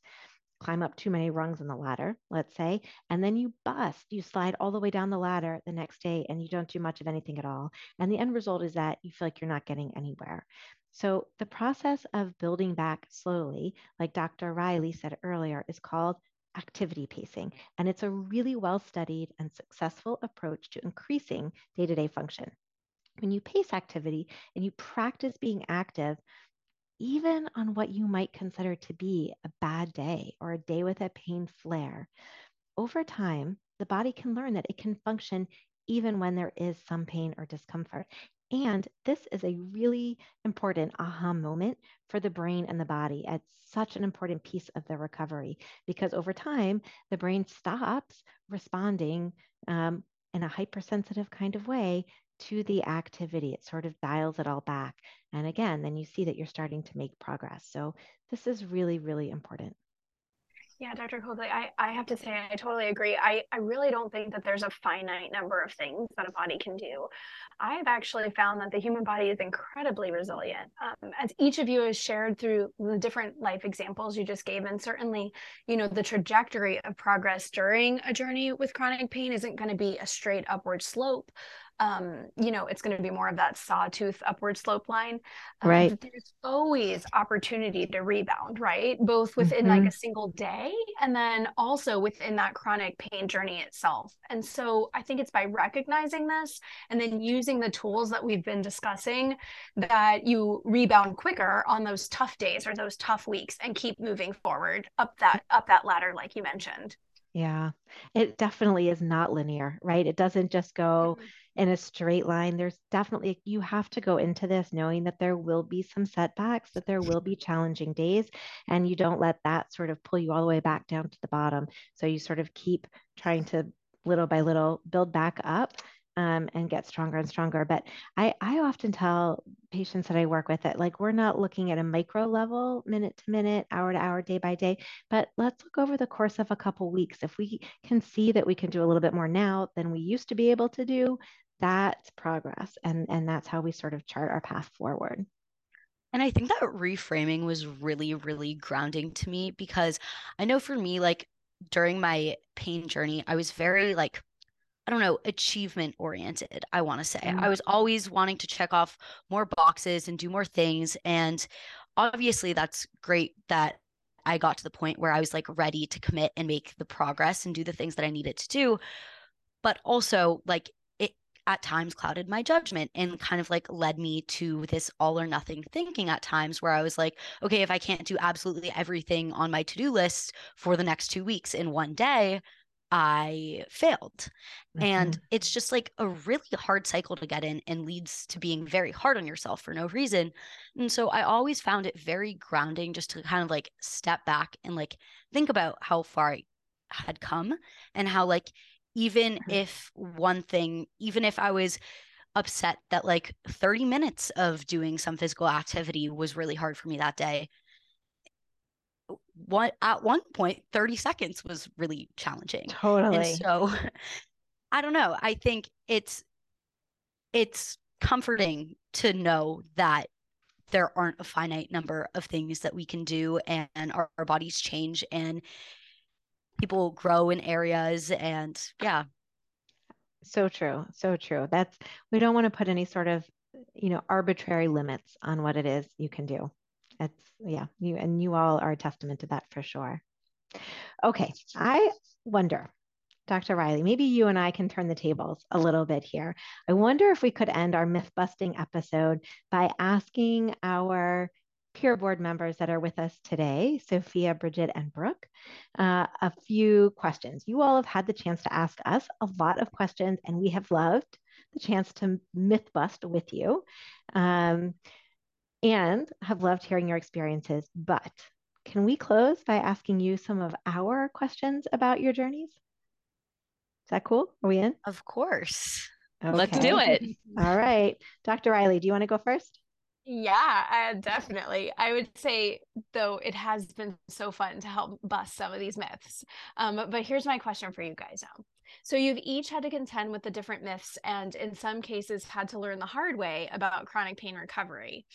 climb up too many rungs on the ladder, let's say, and then you bust, you slide all the way down the ladder the next day and you don't do much of anything at all. And the end result is that you feel like you're not getting anywhere. So the process of building back slowly, like Dr. Riley said earlier, is called activity pacing. And it's a really well-studied and successful approach to increasing day-to-day function. When you pace activity and you practice being active, even on what you might consider to be a bad day or a day with a pain flare, over time, the body can learn that it can function even when there is some pain or discomfort. And this is a really important aha moment for the brain and the body. It's such an important piece of the recovery because over time, the brain stops responding in a hypersensitive kind of way to the activity. It sort of dials it all back. And again, then you see that you're starting to make progress. So this is really, really important. Yeah, Dr. Coakley, I have to say, I totally agree. I really don't think that there's a finite number of things that a body can do. I've actually found that the human body is incredibly resilient. As each of you has shared through the different life examples you just gave, and certainly, you know, the trajectory of progress during a journey with chronic pain isn't going to be a straight upward slope. You know, it's going to be more of that sawtooth upward slope line. Right. There's always opportunity to rebound, right? Both within like a single day and then also within that chronic pain journey itself. And so I think it's by recognizing this and then using the tools that we've been discussing that you rebound quicker on those tough days or those tough weeks and keep moving forward up that ladder, like you mentioned. Yeah, it definitely is not linear, right? It doesn't just go in a straight line. There's definitely, you have to go into this knowing that there will be some setbacks, that there will be challenging days, and you don't let that sort of pull you all the way back down to the bottom. So you sort of keep trying to little by little build back up and get stronger and stronger. But I often tell patients that I work with that, like, we're not looking at a micro level, minute to minute, hour to hour, day by day, but let's look over the course of a couple weeks. If we can see that we can do a little bit more now than we used to be able to do, that's progress. And that's how we sort of chart our path forward. And I think that reframing was really, really grounding to me, because I know for me, like, during my pain journey, I was very, like, I don't know, achievement oriented, I want to say. I was always wanting to check off more boxes and do more things. And obviously that's great that I got to the point where I was, like, ready to commit and make the progress and do the things that I needed to do. But also, like, it at times clouded my judgment and kind of, like, led me to this all or nothing thinking at times, where I was like, okay, if I can't do absolutely everything on my to-do list for the next 2 weeks in one day, I failed. And it's just, like, a really hard cycle to get in and leads to being very hard on yourself for no reason. And so I always found it very grounding just to kind of, like, step back and, like, think about how far I had come and how, like, even if one thing, even if I was upset that, like, 30 minutes of doing some physical activity was really hard for me that day, at one point, 30 seconds was really challenging. Totally. And so I don't know. I think it's comforting to know that there aren't a finite number of things that we can do, and our bodies change and people grow in areas, and yeah. So true. So true. We don't want to put any sort of, arbitrary limits on what it is you can do. You all are a testament to that for sure. Okay. I wonder, Dr. Riley, maybe you and I can turn the tables a little bit here. I wonder if we could end our myth busting episode by asking our peer board members that are with us today, Sophia, Bridget, and Brooke, a few questions. You all have had the chance to ask us a lot of questions, and we have loved the chance to myth bust with you. And have loved hearing your experiences, but can we close by asking you some of our questions about your journeys? Is that cool? Are we in? Of course. Okay. Let's do it. All right. Dr. Riley, do you want to go first? Yeah, definitely. I would say, though, it has been so fun to help bust some of these myths. But here's my question for you guys now. So you've each had to contend with the different myths, and in some cases had to learn the hard way about chronic pain recovery.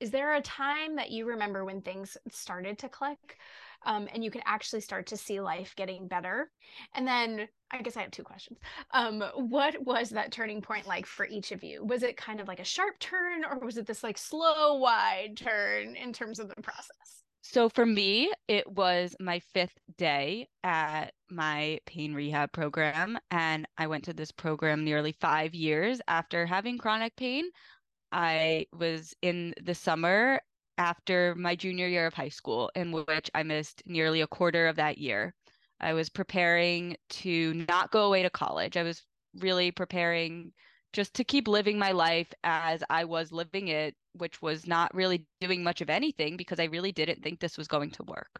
Is there a time that you remember when things started to click, and you could actually start to see life getting better? And then I guess I have two questions. What was that turning point like for each of you? Was it kind of like a sharp turn, or was it this like slow, wide turn in terms of the process? So for me, it was my 5th day at my pain rehab program. And I went to this program nearly 5 years after having chronic pain. I was in the summer after my junior year of high school, in which I missed nearly a quarter of that year. I was preparing to not go away to college. I was really preparing just to keep living my life as I was living it, which was not really doing much of anything because I really didn't think this was going to work.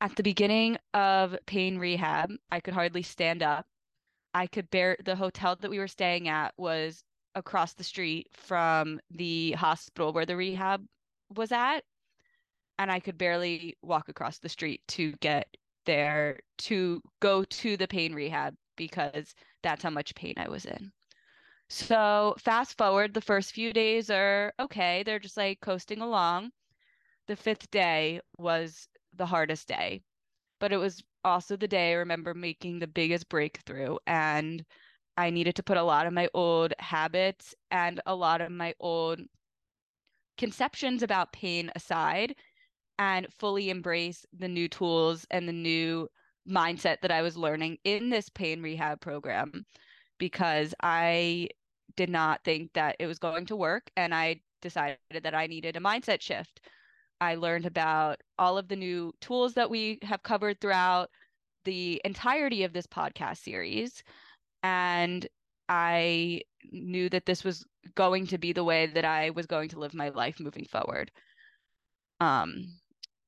At the beginning of pain rehab, I could hardly stand up. I could bear the hotel that we were staying at was across the street from the hospital where the rehab was at. And I could barely walk across the street to get there, to go to the pain rehab, because that's how much pain I was in. So fast forward, the first few days are okay. They're just like coasting along. The 5th day was the hardest day, but it was also the day I remember making the biggest breakthrough, and I needed to put a lot of my old habits and a lot of my old conceptions about pain aside and fully embrace the new tools and the new mindset that I was learning in this pain rehab program, because I did not think that it was going to work. And I decided that I needed a mindset shift. I learned about all of the new tools that we have covered throughout the entirety of this podcast series. And I knew that this was going to be the way that I was going to live my life moving forward.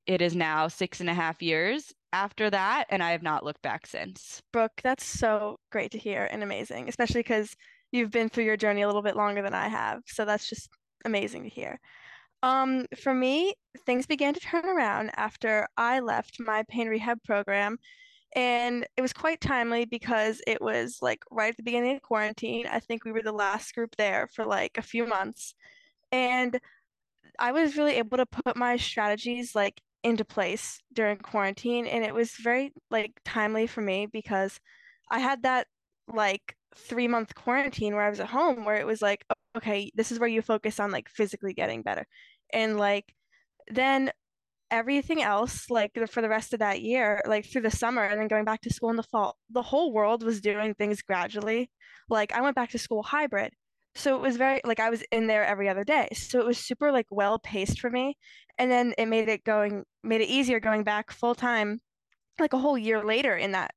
It is now 6.5 years after that, and I have not looked back since. Brooke, that's so great to hear and amazing, especially because you've been through your journey a little bit longer than I have. So that's just amazing to hear. For me, things began to turn around after I left my pain rehab program. And it was quite timely because it was like right at the beginning of quarantine. I think we were the last group there for like a few months. And I was really able to put my strategies like into place during quarantine. And it was very like timely for me because I had that like 3-month quarantine where I was at home, where it was like, okay, this is where you focus on like physically getting better. And like, then everything else, like for the rest of that year, like through the summer and then going back to school in the fall, the whole world was doing things gradually. Like I went back to school hybrid. So it was very like, I was in there every other day. So it was super like well paced for me. And then it made it easier going back full time, like a whole year later in that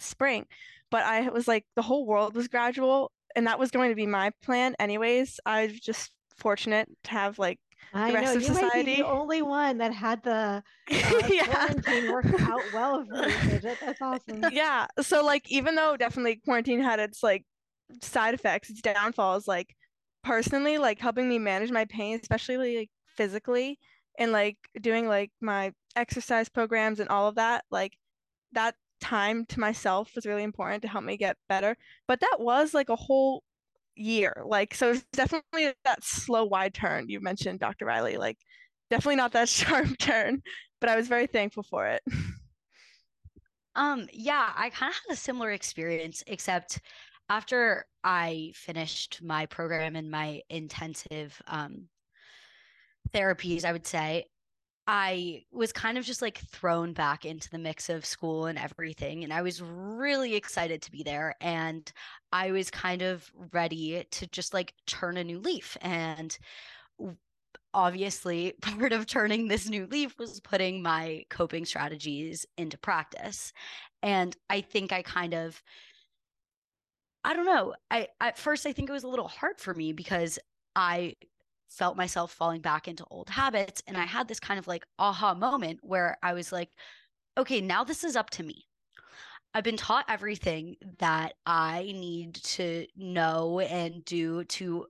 spring. But I was like, the whole world was gradual, and that was going to be my plan anyways. I was just fortunate to have like I know you might be the only one that had the quarantine work out well for you, Bridget. That's awesome. Yeah. So like, even though definitely quarantine had its like side effects, its downfalls, like personally, like helping me manage my pain, especially like physically and like doing like my exercise programs and all of that, like that time to myself was really important to help me get better. But that was like a whole year. Like, so it's definitely that slow wide turn you mentioned, Dr. Riley, like definitely not that sharp turn, but I was very thankful for it. Yeah, I kind of had a similar experience, except after I finished my program and my intensive therapies, I would say, I was kind of just like thrown back into the mix of school and everything. And I was really excited to be there. And I was kind of ready to just like turn a new leaf. And obviously, part of turning this new leaf was putting my coping strategies into practice. And I think I kind of, I don't know, at first I think it was a little hard for me because I felt myself falling back into old habits. And I had this kind of like aha moment where I was like, okay, now this is up to me. I've been taught everything that I need to know and do to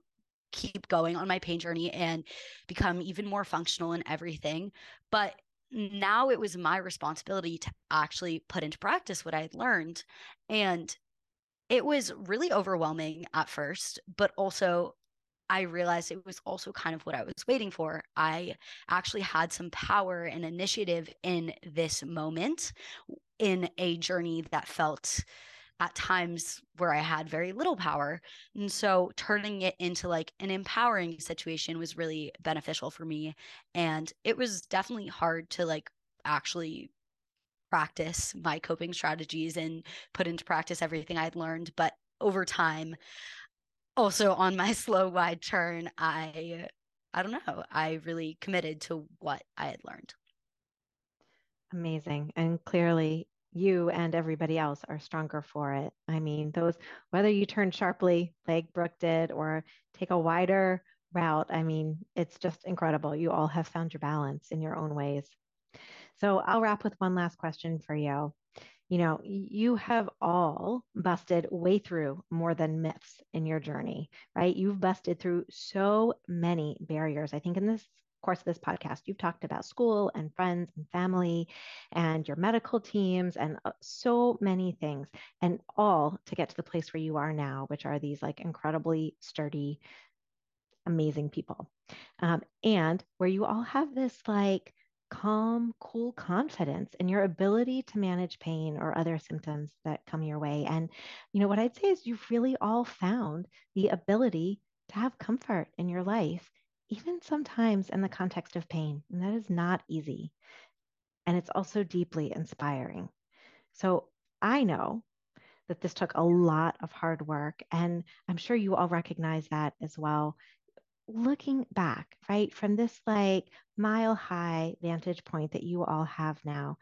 keep going on my pain journey and become even more functional and everything. But now it was my responsibility to actually put into practice what I had learned. And it was really overwhelming at first, but also I realized it was also kind of what I was waiting for. I actually had some power and initiative in this moment in a journey that felt at times where I had very little power. And so turning it into like an empowering situation was really beneficial for me. And it was definitely hard to like actually practice my coping strategies and put into practice everything I'd learned. But over time, also on my slow wide turn, I don't know, I really committed to what I had learned. Amazing. And clearly you and everybody else are stronger for it. I mean, those, whether you turn sharply like Brooke did or take a wider route, I mean, it's just incredible. You all have found your balance in your own ways. So I'll wrap with one last question for you. You know, you have all busted way through more than myths in your journey, right? You've busted through so many barriers. I think in this course of this podcast, you've talked about school and friends and family and your medical teams and so many things, and all to get to the place where you are now, which are these like incredibly sturdy, amazing people. And where you all have this like calm, cool confidence in your ability to manage pain or other symptoms that come your way. And, you know, what I'd say is you've really all found the ability to have comfort in your life, even sometimes in the context of pain. And that is not easy. And it's also deeply inspiring. So I know that this took a lot of hard work, and I'm sure you all recognize that as well. Looking back, right, from this like mile high vantage point that you all have now,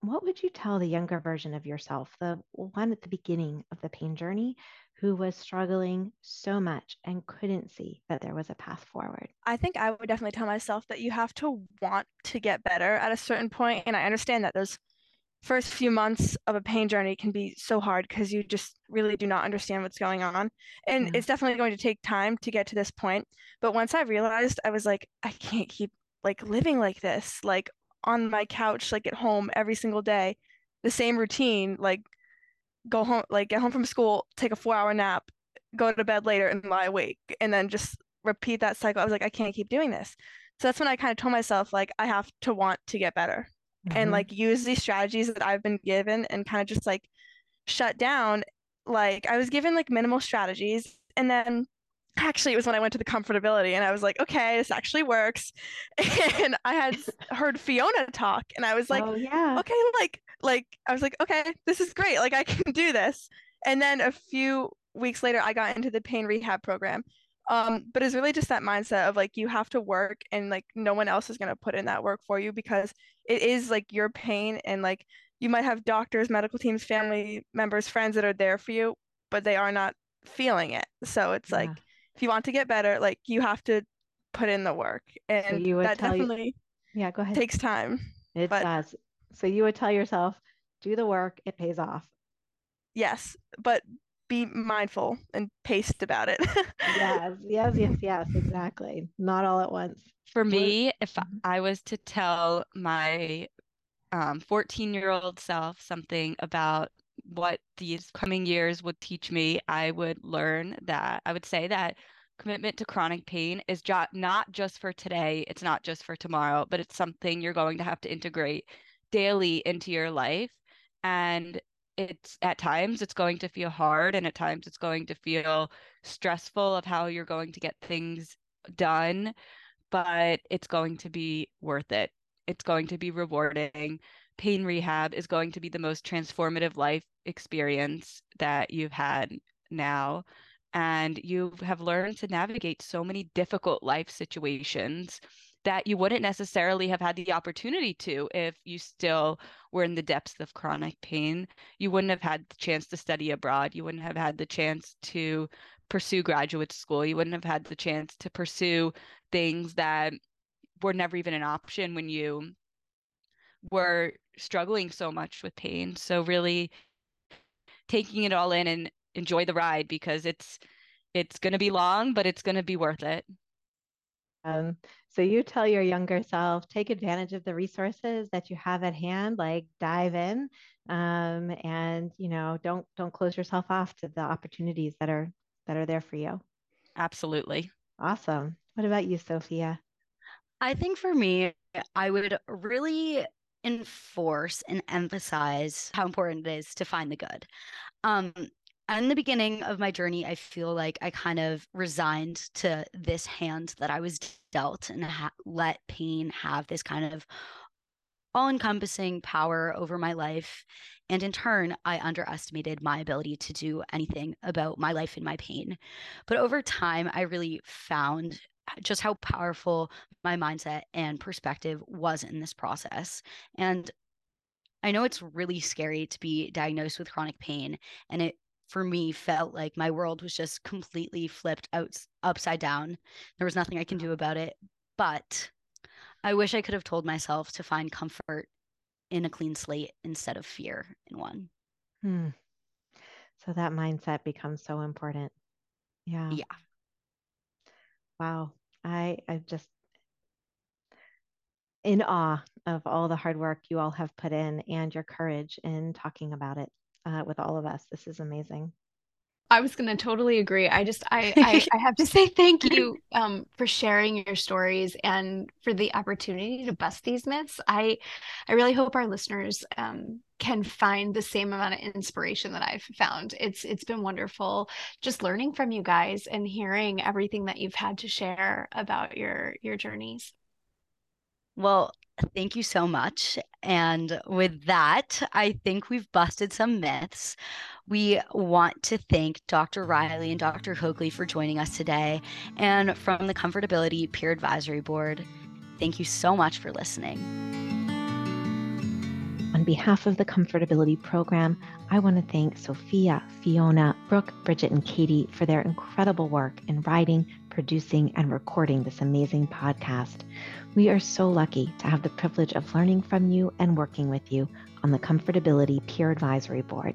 what would you tell the younger version of yourself, the one at the beginning of the pain journey who was struggling so much and couldn't see that there was a path forward? I think I would definitely tell myself that you have to want to get better at a certain point. And I understand that those first few months of a pain journey can be so hard because you just really do not understand what's going on. And It's definitely going to take time to get to this point. But once I realized, I was like, I can't keep like living like this, like on my couch, like at home every single day, the same routine, like go home, like get home from school, take a 4-hour nap, go to bed later and lie awake, and then just repeat that cycle. I was like, I can't keep doing this. So that's when I kind of told myself, like, I have to want to get better. And like use these strategies that I've been given and kind of just like shut down. Like I was given like minimal strategies, and then actually it was when I went to the ComfortAbility and I was like, okay, this actually works. And I had heard Fiona talk and I was like, oh, yeah. Okay, like I was like, okay, this is great. Like I can do this. And then a few weeks later I got into the pain rehab program. But it's really just that mindset of like, you have to work, and like, no one else is going to put in that work for you because it is like your pain. And like, you might have doctors, medical teams, family members, friends that are there for you, but they are not feeling it. So it's like, if you want to get better, like you have to put in the work, and so that definitely go ahead. Takes time. It does. So you would tell yourself, do the work, it pays off. Yes. But be mindful and paced about it. Yes, exactly. Not all at once. For me, if I was to tell my 14-year-old self something about what these coming years would teach me, I would say that commitment to chronic pain is not just for today, it's not just for tomorrow, but it's something you're going to have to integrate daily into your life. And it's at times it's going to feel hard, and at times it's going to feel stressful of how you're going to get things done, but it's going to be worth it. It's going to be rewarding. Pain rehab is going to be the most transformative life experience that you've had now. And you have learned to navigate so many difficult life situations that you wouldn't necessarily have had the opportunity to if you still were in the depths of chronic pain. You wouldn't have had the chance to study abroad. You wouldn't have had the chance to pursue graduate school. You wouldn't have had the chance to pursue things that were never even an option when you were struggling so much with pain. So really taking it all in and enjoy the ride, because it's going to be long, but it's going to be worth it. So you tell your younger self, take advantage of the resources that you have at hand, like dive in, and, you know, don't close yourself off to the opportunities that are there for you. Absolutely. Awesome. What about you, Sophia? I think for me, I would really enforce and emphasize how important it is to find the good. In the beginning of my journey, I feel like I kind of resigned to this hand that I was dealt and let pain have this kind of all-encompassing power over my life. And in turn, I underestimated my ability to do anything about my life and my pain. But over time, I really found just how powerful my mindset and perspective was in this process. And I know it's really scary to be diagnosed with chronic pain, and it, for me, felt like my world was just completely flipped upside down. There was nothing I can do about it, but I wish I could have told myself to find comfort in a clean slate instead of fear in one. So that mindset becomes so important. Yeah. Wow. I'm just in awe of all the hard work you all have put in and your courage in talking about it with all of us. This is amazing. I was going to totally agree. I have to say thank you for sharing your stories and for the opportunity to bust these myths. I really hope our listeners can find the same amount of inspiration that I've found. It's been wonderful just learning from you guys and hearing everything that you've had to share about your journeys. Well, thank you so much. And with that, I think we've busted some myths. We want to thank Dr. Riley and Dr. Coakley for joining us today. And from the Comfortability Peer Advisory Board, thank you so much for listening. On behalf of the Comfortability Program, I want to thank Sophia, Fiona, Brooke, Bridget, and Katie for their incredible work in writing, producing, and recording this amazing podcast. We are so lucky to have the privilege of learning from you and working with you on the Comfortability Peer Advisory Board.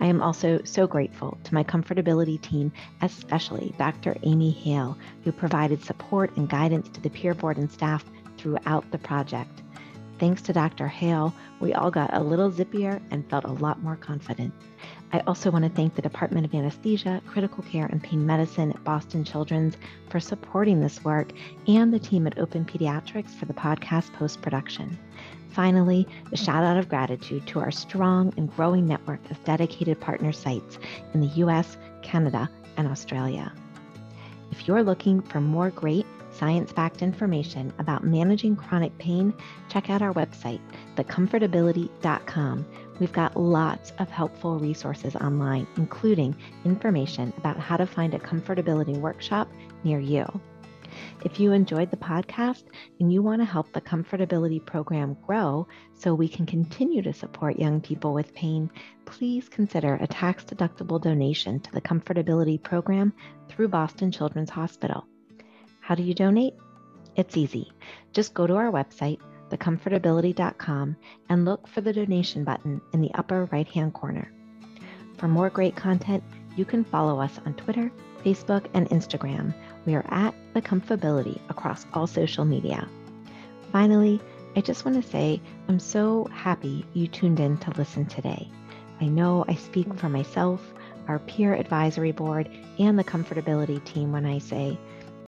I am also so grateful to my Comfortability team, especially Dr. Amy Hale, who provided support and guidance to the peer board and staff throughout the project. Thanks to Dr. Hale, we all got a little zippier and felt a lot more confident. I also want to thank the Department of Anesthesia, Critical Care and Pain Medicine at Boston Children's for supporting this work, and the team at Open Pediatrics for the podcast post-production. Finally, a shout out of gratitude to our strong and growing network of dedicated partner sites in the US, Canada, and Australia. If you're looking for more great science-backed information about managing chronic pain, check out our website, thecomfortability.com. We've got lots of helpful resources online, including information about how to find a Comfortability workshop near you. If you enjoyed the podcast and you want to help the Comfortability Program grow so we can continue to support young people with pain, please consider a tax-deductible donation to the Comfortability Program through Boston Children's Hospital. How do you donate? It's easy. Just go to our website, thecomfortability.com, and look for the donation button in the upper right-hand corner. For more great content, you can follow us on Twitter, Facebook, and Instagram. We are at The Comfortability across all social media. Finally, I just want to say I'm so happy you tuned in to listen today. I know I speak for myself, our peer advisory board, and the Comfortability team when I say